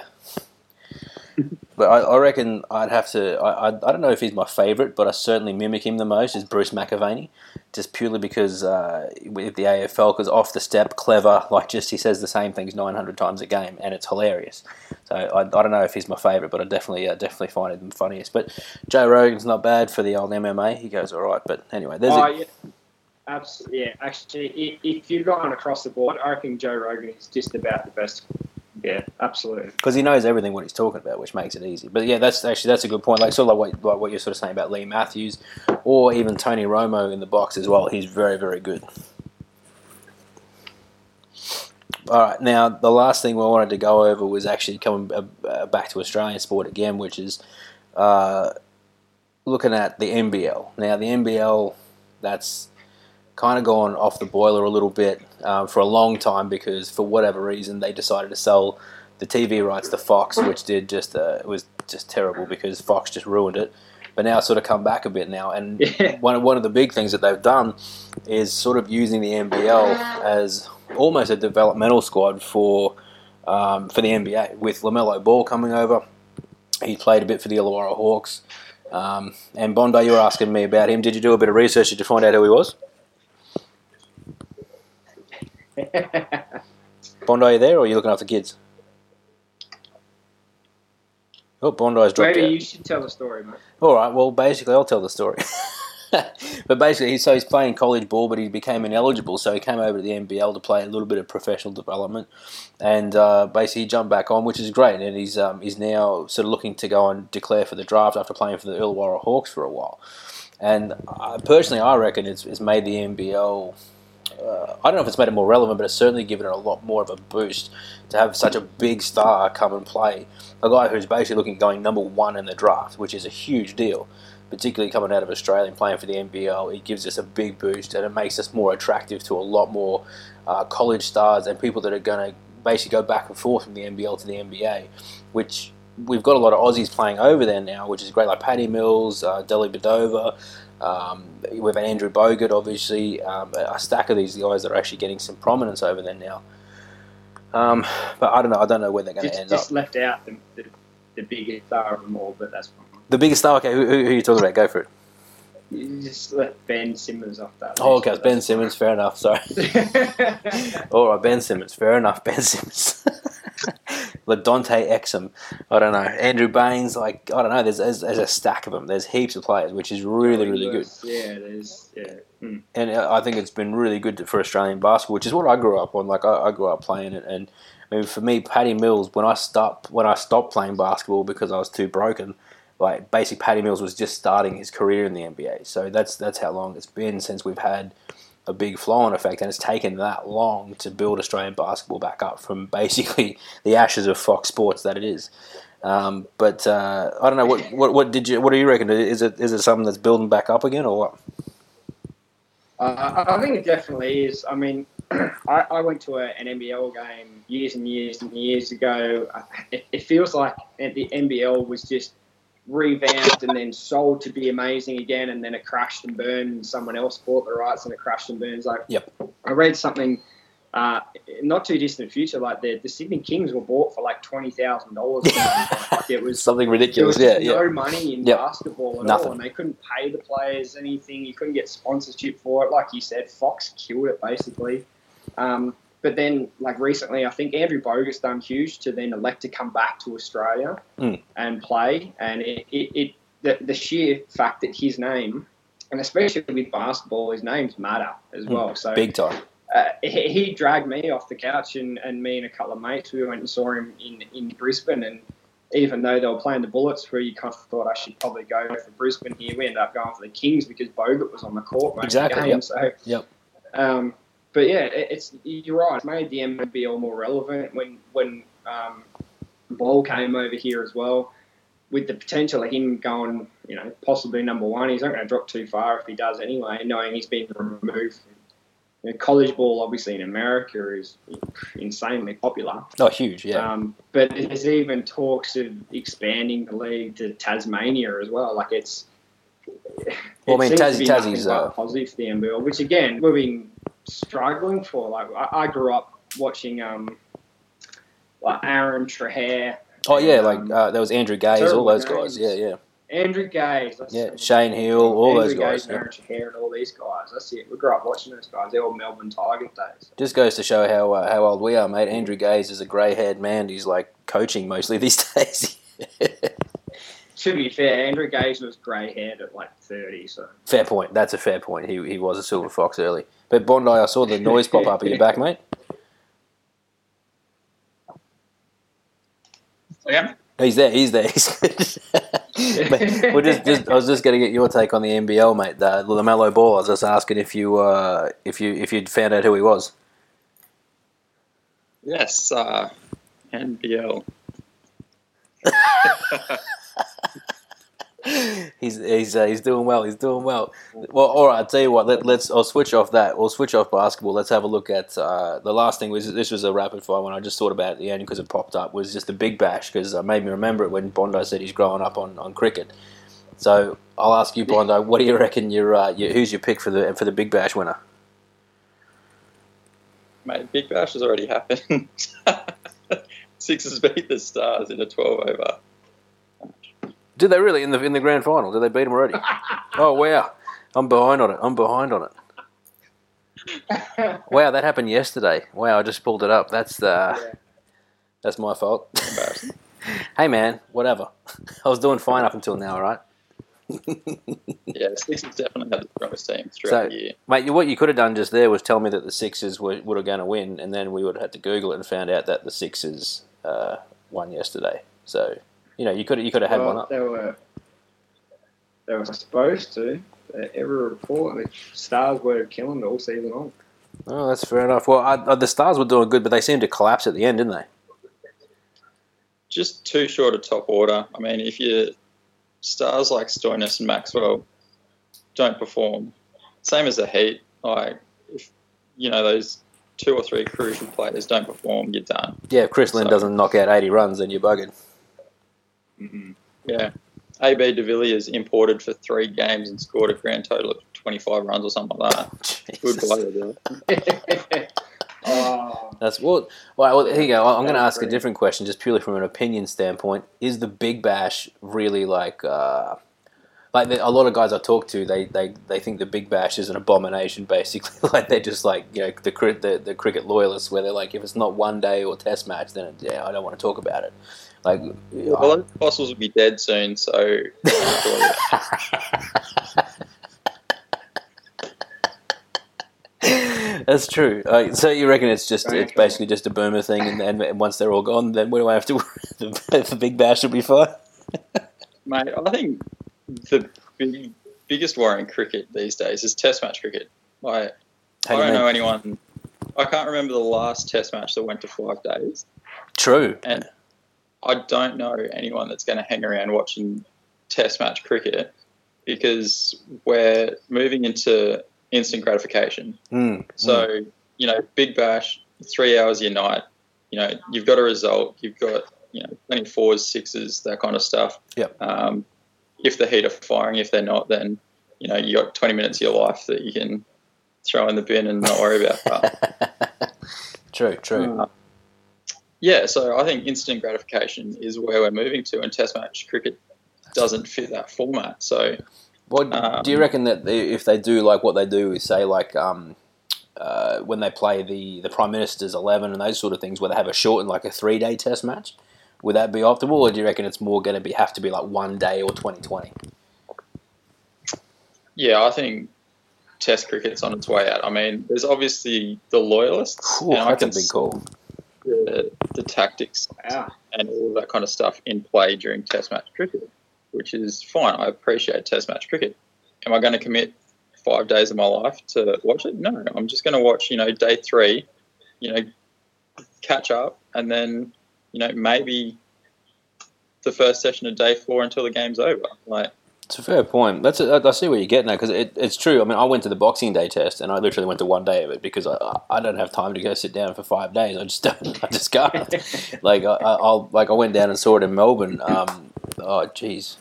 But I reckon I'd have to, I don't know if he's my favourite, but I certainly mimic him the most, is Bruce McAvaney, just purely because with the AFL, because off the step, clever, like just he says the same things 900 times a game, and it's hilarious. So I don't know if he's my favourite, but I definitely find him funniest. But Joe Rogan's not bad for the old MMA, he goes all right, but anyway, there's yeah. Absolutely, yeah. Actually, if you're going across the board, I reckon Joe Rogan is just about the best. Yeah, absolutely. Because he knows everything what he's talking about, which makes it easy. But yeah, that's a good point. Like sort of like what you're sort of saying about Lee Matthews, or even Tony Romo in the box as well. He's very, very good. All right, now the last thing we wanted to go over was actually coming back to Australian sport again, which is looking at the NBL. Now the NBL, that's kind of gone off the boiler a little bit for a long time because for whatever reason they decided to sell the TV rights to Fox, which did just it was just terrible because Fox just ruined it. But now it's sort of come back a bit now, and one of the big things that they've done is sort of using the NBL as almost a developmental squad for the NBA. With LaMelo Ball coming over, he played a bit for the Illawarra Hawks. And Bondi, you were asking me about him. Did you do a bit of research? Did you find out who he was? Bondi, are you there, or are you looking after kids? Oh, Bondi's dropped out. You should tell the story, mate. All right, well, basically, I'll tell the story. But basically, so he's playing college ball, but he became ineligible, so he came over to the NBL to play a little bit of professional development, and basically he jumped back on, which is great, and he's now sort of looking to go and declare for the draft after playing for the Illawarra Hawks for a while. And personally, I reckon it's made the NBL... I don't know if it's made it more relevant, but it's certainly given it a lot more of a boost to have such a big star come and play. A guy who's basically going number one in the draft, which is a huge deal, particularly coming out of Australia and playing for the NBL. It gives us a big boost and it makes us more attractive to a lot more college stars and people that are going to basically go back and forth from the NBL to the NBA, which we've got a lot of Aussies playing over there now, which is great, like Patty Mills, Deli Bedova. We've had Andrew Bogut, obviously, a stack of these guys that are actually getting some prominence over there now. But I don't know where they're going to end up. Just left out the biggest star of them all, but that's fine. The biggest star, okay, who are you talking about? Go for it. You just left Ben Simmons off that. Oh, okay, it's Ben Simmons, fair enough, sorry. All right, Ben Simmons, fair enough, Ben Simmons. LaDonte Exum, I don't know. Andrew Baines, like, I don't know. There's a stack of them. There's heaps of players, which is really, really good. Yeah, there's, yeah. Hmm. And I think it's been really good for Australian basketball, which is what I grew up on. Like, I grew up playing it. And I mean, for me, Patty Mills, when I stopped playing basketball because I was too broken, like, basically Patty Mills was just starting his career in the NBA. So that's how long it's been since we've had a big flow-on effect, and it's taken that long to build Australian basketball back up from basically the ashes of Fox Sports that it is. But I don't know what do you reckon? Is it something that's building back up again, or what? I think it definitely is. I mean, I went to an NBL game years and years and years ago. It feels like the NBL was just revamped and then sold to be amazing again, and then it crashed and burned, and someone else bought the rights and it crashed and burns. Like, yep. I read something not too distant future, like the Sydney Kings were bought for like $20,000. Like, it was something ridiculous. There was no money in basketball at all, and they couldn't pay the players anything. You couldn't get sponsorship for it. Like you said, Fox killed it basically. But then, like recently, I think Andrew Bogut's done huge to then elect to come back to Australia and play. And the sheer fact that his name, and especially with basketball, his names matter as well. So big time. He dragged me off the couch, and me and a couple of mates, we went and saw him in Brisbane. And even though they were playing the Bullets, where you kind of thought I should probably go for Brisbane here, we ended up going for the Kings because Bogut was on the court most of the game. Yep. So, yep. But yeah, you're right. It's made the NBL more relevant when Ball came over here as well. with the potential of him going, you know, possibly number one, he's not going to drop too far if he does anyway, knowing he's been removed. You know, college ball, obviously, in America is insanely popular. Oh, huge, yeah. But there's even talks of expanding the league to Tasmania as well. Like, it's... Well, I mean, Tassie's positive for the NBL, which, again, we've been struggling for. Like, I grew up watching, like, Aaron Trahair. Oh, yeah, like, there was Andrew Gaze, all those guys. Yeah, yeah. Andrew Gaze. Yeah, Shane Hill, all those guys. Andrew Gaze, Aaron Trahair, and all these guys. That's it. We grew up watching those guys. They're all Melbourne Tigers days. Just goes to show how old we are, mate. Andrew Gaze is a grey-haired man. He's, like, coaching mostly these days. To be fair, Andrew Gaze was grey-haired at like 30, so... Fair point. That's a fair point. He was a silver fox early. But Bondi, I saw the noise pop up at your back, mate. Yeah. He's there. I was just going to get your take on the NBL, mate. The LaMelo Ball. I was just asking if you'd found out who he was. Yes, NBL. He's doing well. He's doing well. Well, all right. I tell you what. I'll switch off that. We'll switch off basketball. Let's have a look at the last thing. This was a rapid fire one. I just thought about it, only because it popped up. Was just the Big Bash, because it made me remember it when Bondo said he's growing up on cricket. So I'll ask you, Bondo. What do you reckon? Who's your pick for the Big Bash winner? Mate, Big Bash has already happened. Sixers beat the Stars in a 12-over. Did they really in the grand final? Did they beat them already? Oh, wow. I'm behind on it. Wow, that happened yesterday. Wow, I just pulled it up. That's my fault. Embarrassing. Hey, man, whatever. I was doing fine up until now, right? Yeah, the Sixers definitely had the strongest team throughout the year. Mate, what you could have done just there was tell me that the Sixers would have going to win, and then we would have had to Google it and found out that the Sixers won yesterday. So... You know, you could have had one up. They were supposed to. Every report, the Stars were killing it all season long. Oh, that's fair enough. Well, the Stars were doing good, but they seemed to collapse at the end, didn't they? Just too short of top order. I mean, if your stars like Stoinis and Maxwell don't perform, same as the Heat. Like, if you know those two or three crucial players don't perform, you're done. Yeah, if Chris Lynn doesn't knock out 80 runs, then you're bugging. Mm-hmm. Yeah, AB de Villiers imported for 3 games and scored a grand total of 25 runs or something like that. Good player. That's what. Well, here you go. I'm going to ask a different question, just purely from an opinion standpoint. Is the Big Bash really like a lot of guys I talk to? They think the Big Bash is an abomination, basically. Like they're just like, you know, the cricket loyalists, where they're like, if it's not one day or Test match, then I don't want to talk about it. Like, well, those fossils will be dead soon, so. That's true. So you reckon it's basically just a boomer thing, and once they're all gone, then what do I have to worry? The Big Bash will be fine. Mate, I think the biggest worry in cricket these days is Test match cricket. Like, I don't know anyone. I can't remember the last Test match that went to 5 days. True. And I don't know anyone that's going to hang around watching Test match cricket, because we're moving into instant gratification. You know, Big Bash, 3 hours your night. You know, you've got a result. You've got, you know, plenty of 4s, 6s, that kind of stuff. Yep. If the Heat are firing, if they're not, then, you know, you got 20 minutes of your life that you can throw in the bin and not worry about that. True. Yeah, so I think instant gratification is where we're moving to, and Test match cricket doesn't fit that format. So, well, do you reckon that if they do like what they do is say like when they play the Prime Minister's 11 and those sort of things, where they have a short and like a 3-day Test match, would that be optimal, or do you reckon it's more going to have to be like 1 day or 2020? Yeah, I think Test cricket's on its way out. I mean, there's obviously the loyalists. Ooh, and that's a big call. The tactics and all that kind of stuff in play during Test match cricket, which is fine. I appreciate Test match cricket. Am I going to commit 5 days of my life to watch it? No, I'm just going to watch, you know, day 3, you know, catch up, and then, you know, maybe the first session of day four until the game's over. Like, it's a fair point. That's I see where you're getting at, because it's true. I mean, I went to the Boxing Day test and I literally went to one day of it because I don't have time to go sit down for 5 days. I just can't. Like I went down and saw it in Melbourne. Oh jeez,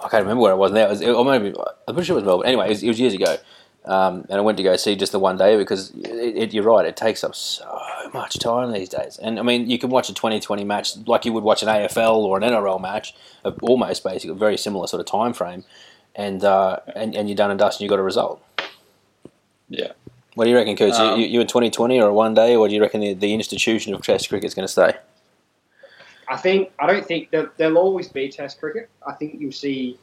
I can't remember where I was now. I'm pretty sure it was Melbourne. Anyway, it was years ago. And I went to go see just the one day because you're right, it takes up so much time these days. And I mean, you can watch a 2020 match like you would watch an AFL or an NRL match, almost basically, a very similar sort of time frame, and you're done and dust and you got a result. Yeah. What do you reckon, Coots? You in 2020 or one day, or do you reckon the institution of Test cricket is going to stay? I don't think there'll always be Test cricket. I think you'll see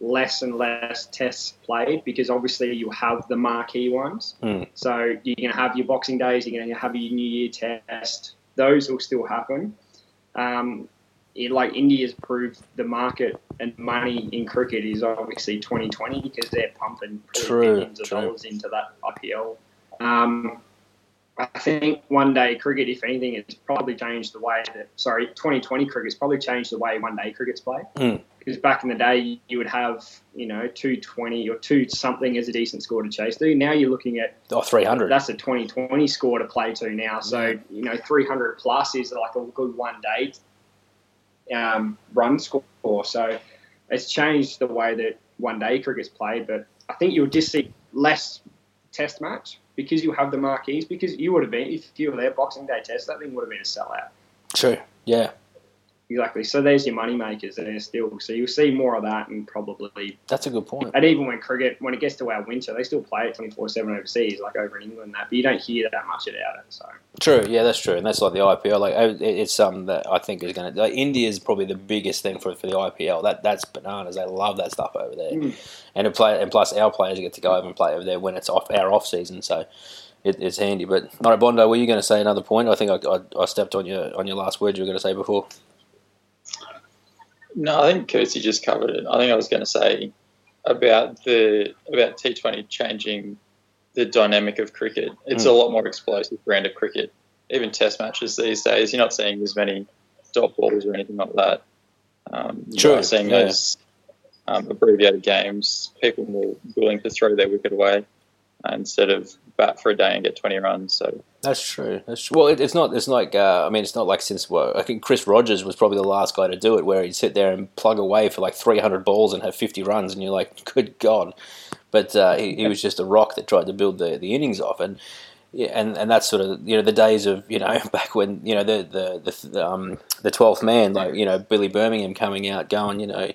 less and less tests played because obviously you have the marquee ones. Mm. So you're going to have your Boxing Days, you're going to have your New Year test. Those will still happen. India's proved the market and money in cricket is obviously 2020 because they're pumping billions of dollars into that IPL. I think one day cricket, if anything, it's probably changed the way 2020 cricket's probably changed the way one day cricket's played. Mm. Because back in the day, you would have, 220 or 2-something as a decent score to chase to. Now you're looking at 300. That's a 2020 score to play to now. So, 300 plus is like a good one-day run score. So it's changed the way that one-day cricket's played. But I think you'll just see less test match because you have the marquees. Because you would have been, if you were there, Boxing Day test, that thing would have been a sellout. True, yeah. Exactly. So there's your money makers there still. So you'll see more of that, and probably that's a good point. And even when it gets to our winter, they still play it 24/7 overseas, like over in England. But you don't hear that much about it. So true. Yeah, that's true. And that's like the IPL. Like it's something that I think is going to. Like, India is probably the biggest thing for the IPL. That's bananas. They love that stuff over there. Mm. And plus our players get to go over and play over there when it's our off season. So. It's handy. But all right, Bondo, were you going to say another point? I think I stepped on your last word you were going to say before. No, I think Curtsy just covered it. I think I was going to say about T20 changing the dynamic of cricket. It's a lot more explosive brand of cricket. Even test matches these days, you're not seeing as many dot balls or anything like that. You're not seeing those abbreviated games. People more willing to throw their wicket away instead of bat for a day and get 20 runs. So That's true. Well, it's not like I think Chris Rogers was probably the last guy to do it, where he'd sit there and plug away for like 300 balls and have 50 runs, and you're like, good God. But he was just a rock that tried to build the innings off. And yeah, and that's sort of the days of back when the 12th man, like Billy Birmingham coming out going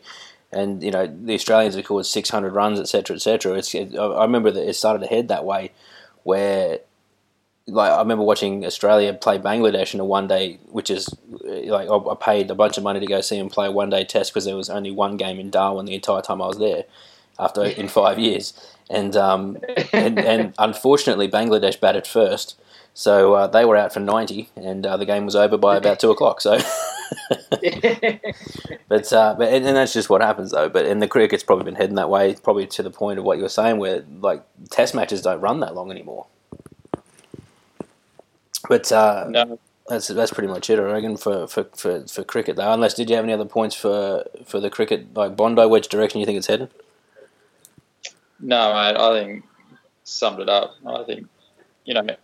and the Australians record 600 runs, etc., etc. I remember that it started to head that way, where I remember watching Australia play Bangladesh in a one-day, which is I paid a bunch of money to go see them play a one-day test because there was only one game in Darwin the entire time I was there. After in 5 years, and unfortunately Bangladesh batted first, so they were out for 90, and the game was over by about 2:00. So. but that's just what happens though. But and the cricket's probably been heading that way, probably to the point of what you were saying, where like test matches don't run that long anymore. But no. That's pretty much it, I reckon, for cricket though. Unless, did you have any other points for the cricket, like Bondo? Which direction you think it's heading? No, mate, I think summed it up. I think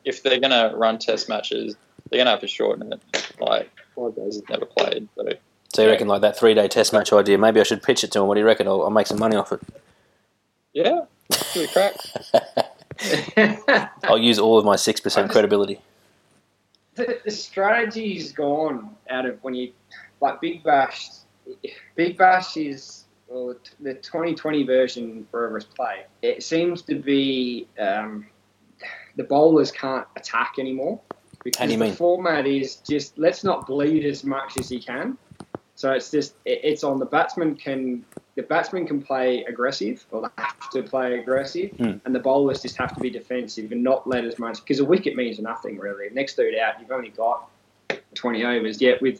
if they're going to run test matches, they're going to have to shorten it. Like 5 days is never played. So you reckon like that 3-day test match idea? Maybe I should pitch it to him. What do you reckon? I'll make some money off it. Yeah, give it a crack. I'll use all of my 6% credibility. The strategy's gone out of when you like Big Bash. Big Bash is. Well, the 2020 version forever is played. It seems to be the bowlers can't attack anymore because the format is just let's not bleed as much as you can. So it's just it's on the batsman can play aggressive or they have to play aggressive and the bowlers just have to be defensive and not let as much because a wicket means nothing really. Next dude out, you've only got 20 overs yet with.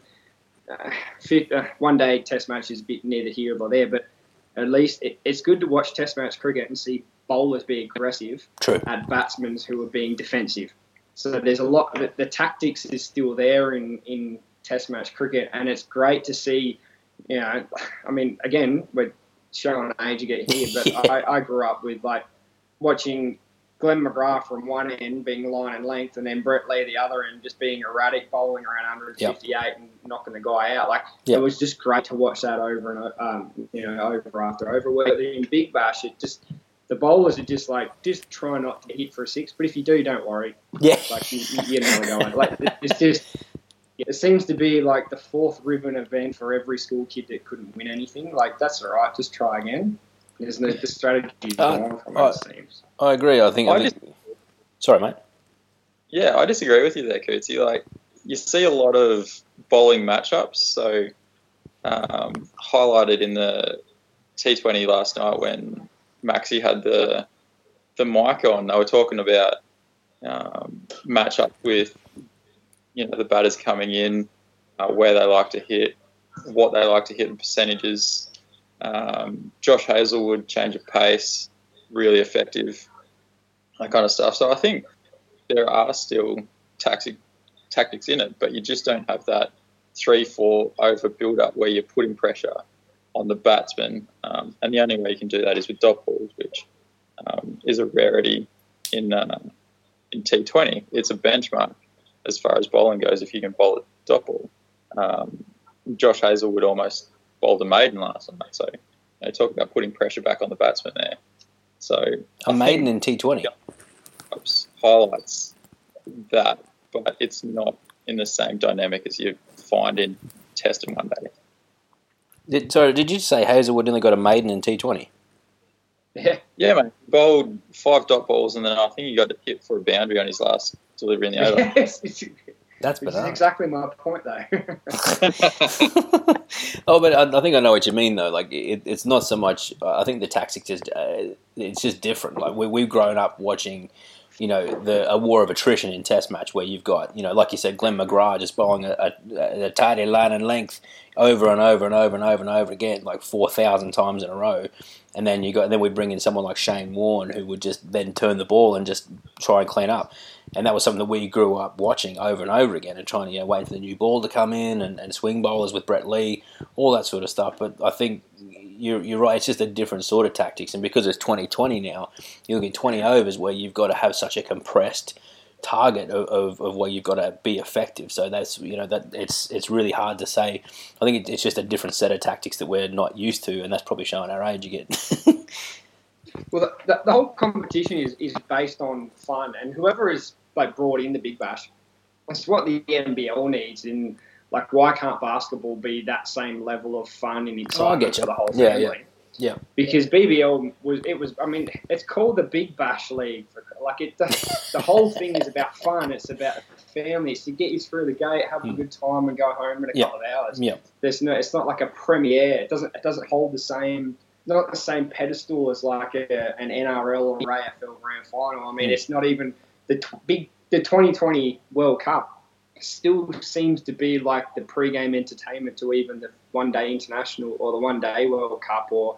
One day test match is a bit neither here nor there, but at least it's good to watch test match cricket and see bowlers be aggressive at batsmen who are being defensive. So there's a lot, the tactics is still there in test match cricket, and it's great to see, you know, I mean, again, we're showing age to get here, but I grew up with, like, watching Glenn McGrath from one end being line and length, and then Brett Lee the other end just being erratic, bowling around 158 and knocking the guy out. Like, it was just great to watch that over and over after over. Where in Big Bash, it just the bowlers are just like, just try not to hit for a six, but if you do, don't worry. Yeah, like you know where going. Like it's just it seems to be like the fourth ribbon event for every school kid that couldn't win anything. Like that's all right, just try again. There's no the strategy going from those teams. I agree. Sorry, mate. Yeah, I disagree with you there, Curtsy. Like, you see a lot of bowling matchups. So, highlighted in the T20 last night when Maxi had the mic on, they were talking about matchup with, you know, the batters coming in, where they like to hit, what they like to hit in percentages. Josh Hazlewood, change of pace, really effective, that kind of stuff. So I think there are still tactics in it, but you just don't have that 3-4 over build-up where you're putting pressure on the batsman. And the only way you can do that is with dot balls, which is a rarity in T20. It's a benchmark as far as bowling goes if you can bowl a dot ball. Josh Hazlewood almost bowled a maiden last night, so you know, talk about putting pressure back on the batsman there. So a maiden in T20 highlights that, but it's not in the same dynamic as you find in Test and One Day. Did you say Hazlewood only got a maiden in T20? Yeah, mate. Bowled 5 dot balls, and then I think he got hit for a boundary on his last delivery in the over. That's which is exactly my point, though. Oh, but I think I know what you mean, though. Like, it's not so much. I think the tactics it's just different. Like, we've grown up watching, you know, a war of attrition in Test match where you've got, you know, like you said, Glenn McGrath just bowling a tidy line and length over and over and over and over and over again, like 4,000 times in a row. And then we bring in someone like Shane Warne, who would just then turn the ball and just try and clean up. And that was something that we grew up watching over and over again, and trying to, you know, wait for the new ball to come in, and swing bowlers with Brett Lee, all that sort of stuff. But I think you're right, it's just a different sort of tactics. And because it's 2020 now, you look at 20 overs where you've got to have such a compressed target of where you've got to be effective. So that's, you know, that it's really hard to say. I think it's just a different set of tactics that we're not used to, and that's probably showing our age again. Well, the whole competition is based on fun, and whoever is like brought in the Big Bash, that's what the NBL needs. In like, why can't basketball be that same level of fun and excitement for the whole family? Yeah. Because BBL was. I mean, it's called the Big Bash League. Like, the whole thing is about fun. It's about families to get you through the gate, have a good time, and go home in a couple of hours. Yeah. It's not like a premiere. It doesn't hold the same. Not the same pedestal as like an NRL or AFL grand final. I mean, it's not even the 2020 World Cup still seems to be like the pre-game entertainment to even the one-day international or the one-day World Cup, or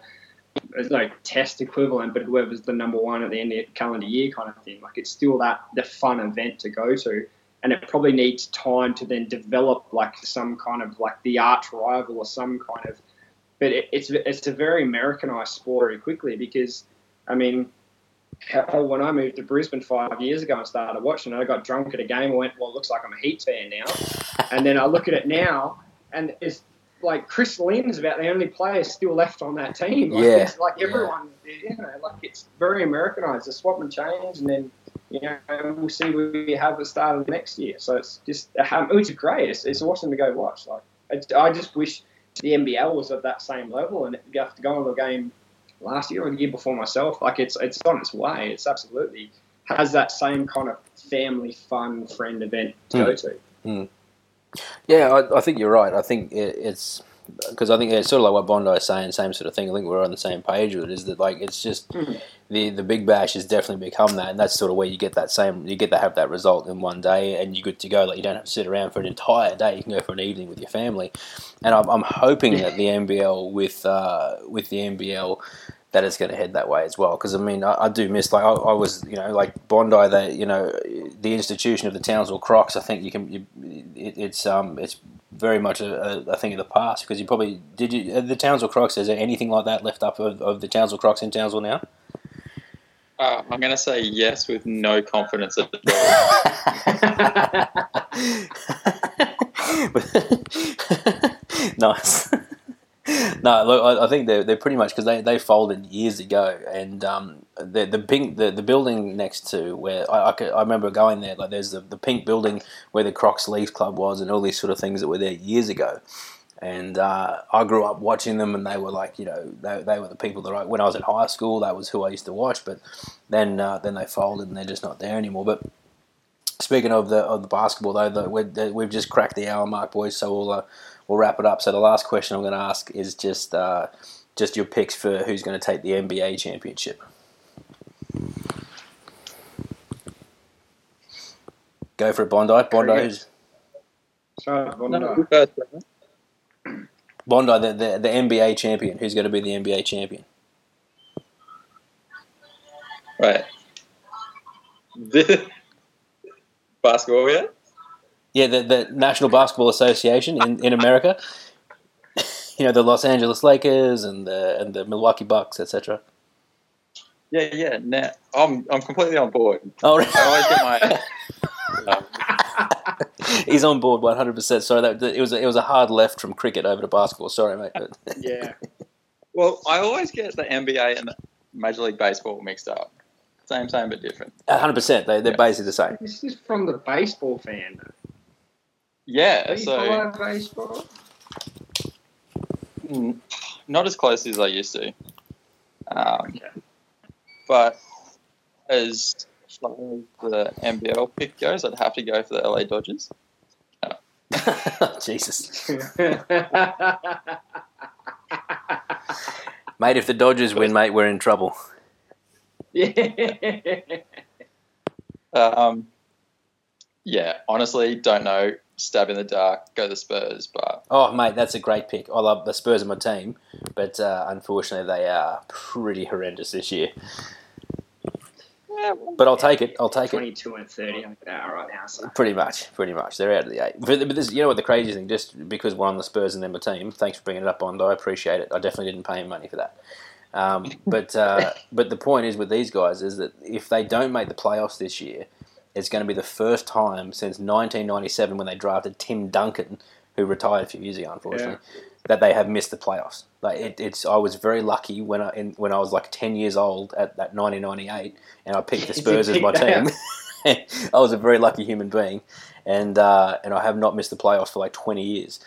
there's no Test equivalent, but whoever's the number one at the end of the calendar year kind of thing. Like, it's still the fun event to go to, and it probably needs time to then develop like some kind of like the arch rival or some kind of. But it's a very Americanized sport very quickly, because, I mean, when I moved to Brisbane 5 years ago and started watching it, I got drunk at a game and went, well, it looks like I'm a Heat fan now. And then I look at it now, and it's like Chris Lynn's about the only player still left on that team. Like, it's like everyone, you know, like it's very Americanized. The swap and change, and then, you know, we'll see what we have at the start of next year. So it's just, it's great. It's awesome to go watch. Like, I just wish the NBL was at that same level, and you have to go into a game last year or the year before myself. Like, it's on its way. It's absolutely has that same kind of family fun friend event to go to. Mm. Yeah, I think you're right. I think it's because I think it's sort of like what Bondi is saying, same sort of thing. I think we're on the same page with it. Is that like it's just the Big Bash has definitely become that, and that's sort of where you get that same have that result in one day, and you're good to go. Like, you don't have to sit around for an entire day. You can go for an evening with your family, and I'm hoping that the NBL with the NBL that it's going to head that way as well. Because I mean, I do miss, like I was, you know, like Bondi, the institution of the Townsville Crocs. I think it's very much a thing of the past, because you probably did. You the Townsville Crocs, is there anything like that left up of the Townsville Crocs in Townsville now? I'm going to say yes with no confidence at all. Nice. No, look, I think they're pretty much, because they folded years ago, and the building next to where I remember going there, like there's the pink building where the Crocs Leaf Club was, and all these sort of things that were there years ago. And I grew up watching them, and they were like, you know, they were the people that when I was at high school, that was who I used to watch. But then they folded, and they're just not there anymore. But speaking of the basketball, though, we've just cracked the hour mark, boys. So we'll wrap it up. So the last question I'm going to ask is just your picks for who's going to take the NBA championship. Go for it, Bondi. Bondi, the NBA champion. Who's going to be the NBA champion? Right. Basketball, yeah? Yeah, the National Basketball Association in America. You know, the Los Angeles Lakers and the Milwaukee Bucks, etc. Yeah. Nah, I'm completely on board. Oh, right. I always get He's on board 100%. Sorry, it was a hard left from cricket over to basketball. Sorry, mate. Yeah. Well, I always get the NBA and the Major League Baseball mixed up. Same, but different. 100%. They're basically the same. This is from the baseball fan, though. Yeah. Do you follow baseball? Not as close as I used to. Okay. But as far as the NBL pick goes, I'd have to go for the LA Dodgers. Oh, Jesus. Mate, if the Dodgers win, mate, we're in trouble. Yeah. Yeah, honestly, don't know. Stab in the dark, go the Spurs. But oh, mate, that's a great pick. I love the Spurs on my team, but unfortunately they are pretty horrendous this year. Yeah, well, but I'll take it. I'll take 22 it. 22 and 30, I think they are right now. So. Pretty much. They're out of the eight. But this, you know what the crazy thing? Just because we're on the Spurs and then my team. Thanks for bringing it up, Bondi. I appreciate it. I definitely didn't pay him money for that. But the point is with these guys is that if they don't make the playoffs this year, it's going to be the first time since 1997 when they drafted Tim Duncan, who retired a few years ago, unfortunately, that they have missed the playoffs. Like it's, I was very lucky when I was like 10 years old at that 1998, and I picked the Spurs as my team. I was a very lucky human being, and I have not missed the playoffs for like 20 years.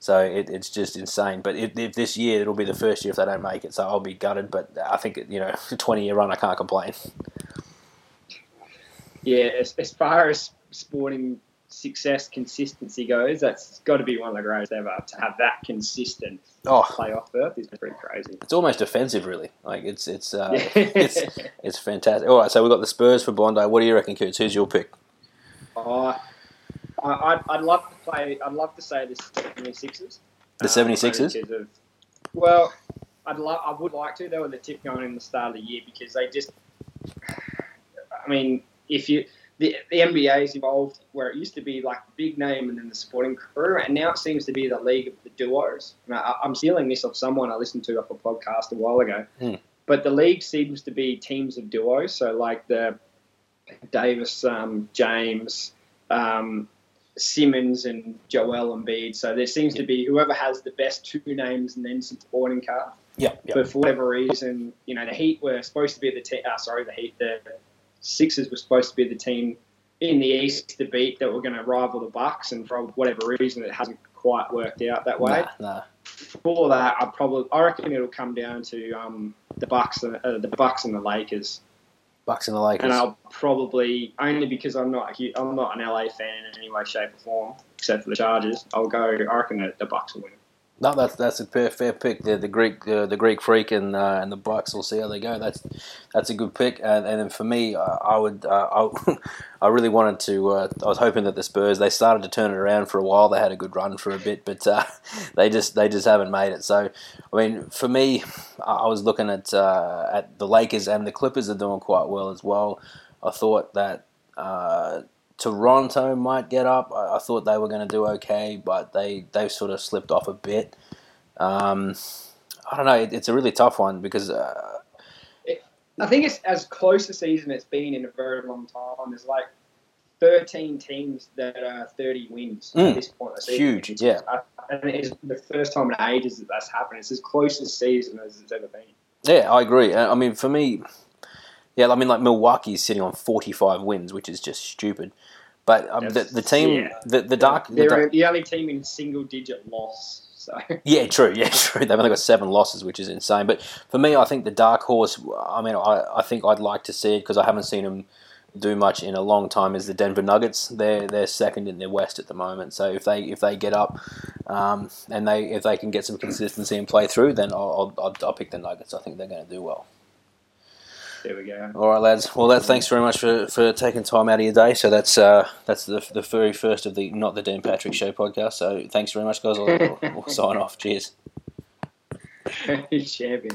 So it's just insane. But if this year, it'll be the first year if they don't make it. So I'll be gutted. But I think, you know, a 20-year run, I can't complain. Yeah, as far as sporting success consistency goes, that's got to be one of the greatest ever. To have that consistent playoff berth is pretty crazy. It's almost offensive, really. Like it's it's fantastic. All right, so we've got the Spurs for Bondi. What do you reckon, Coots? Who's your pick? I'd love to play. I'd love to say the 76ers. The 76ers? Well, I would like to. They were the tip going in the start of the year because they just. I mean, if you the NBA is evolved where it used to be like big name and then the supporting crew, and now it seems to be the league of the duos. And I'm stealing this off someone I listened to off a podcast a while ago. But the league seems to be teams of duos. So like the Davis, James. Simmons and Joel Embiid. So there seems to be whoever has the best two names and then supporting cast. Yeah. But for whatever reason, you know, the Sixers were supposed to be the team in the East to beat that were going to rival the Bucks, and for whatever reason, it hasn't quite worked out that way. Nah. For that, I reckon it'll come down to the Bucks and the Lakers. Bucks and the Lakers. And I'll probably, only because I'm not an LA fan in any way, shape, or form, except for the Chargers. I'll go. I reckon the Bucks will win. No, that's a fair pick. The Greek freak and the Bucks. We'll see how they go. That's a good pick. And then for me, I really wanted to. I was hoping that the Spurs. They started to turn it around for a while. They had a good run for a bit, but they just haven't made it. So, I mean, for me, I was looking at the Lakers and the Clippers are doing quite well as well. I thought that Toronto might get up. I, I thought they were going to do okay, but they sort of slipped off a bit. I don't know. It's a really tough one because I think it's as close a season it's been in a very long time. There's like 13 teams that are 30 wins at this point. It's huge, yeah. And it's the first time in ages that that's happened. It's as close a season as it's ever been. Yeah, I agree. I mean, for me, yeah, I mean, like Milwaukee's sitting on 45 wins, which is just stupid. But the team, yeah. They're the only team in single-digit loss. So. Yeah, true. Yeah, true. They've only got 7 losses, which is insane. But for me, I think the dark horse. I mean, I think I'd like to see it because I haven't seen them do much in a long time. Is the Denver Nuggets? They're second in their West at the moment. So if they get up, and if they can get some consistency and play through, then I'll pick the Nuggets. I think they're going to do well. There we go. All right, lads. Well, thanks very much for taking time out of your day. So that's the very first of the Not the Dan Patrick Show podcast. So thanks very much, guys. We'll sign off. Cheers. Champion.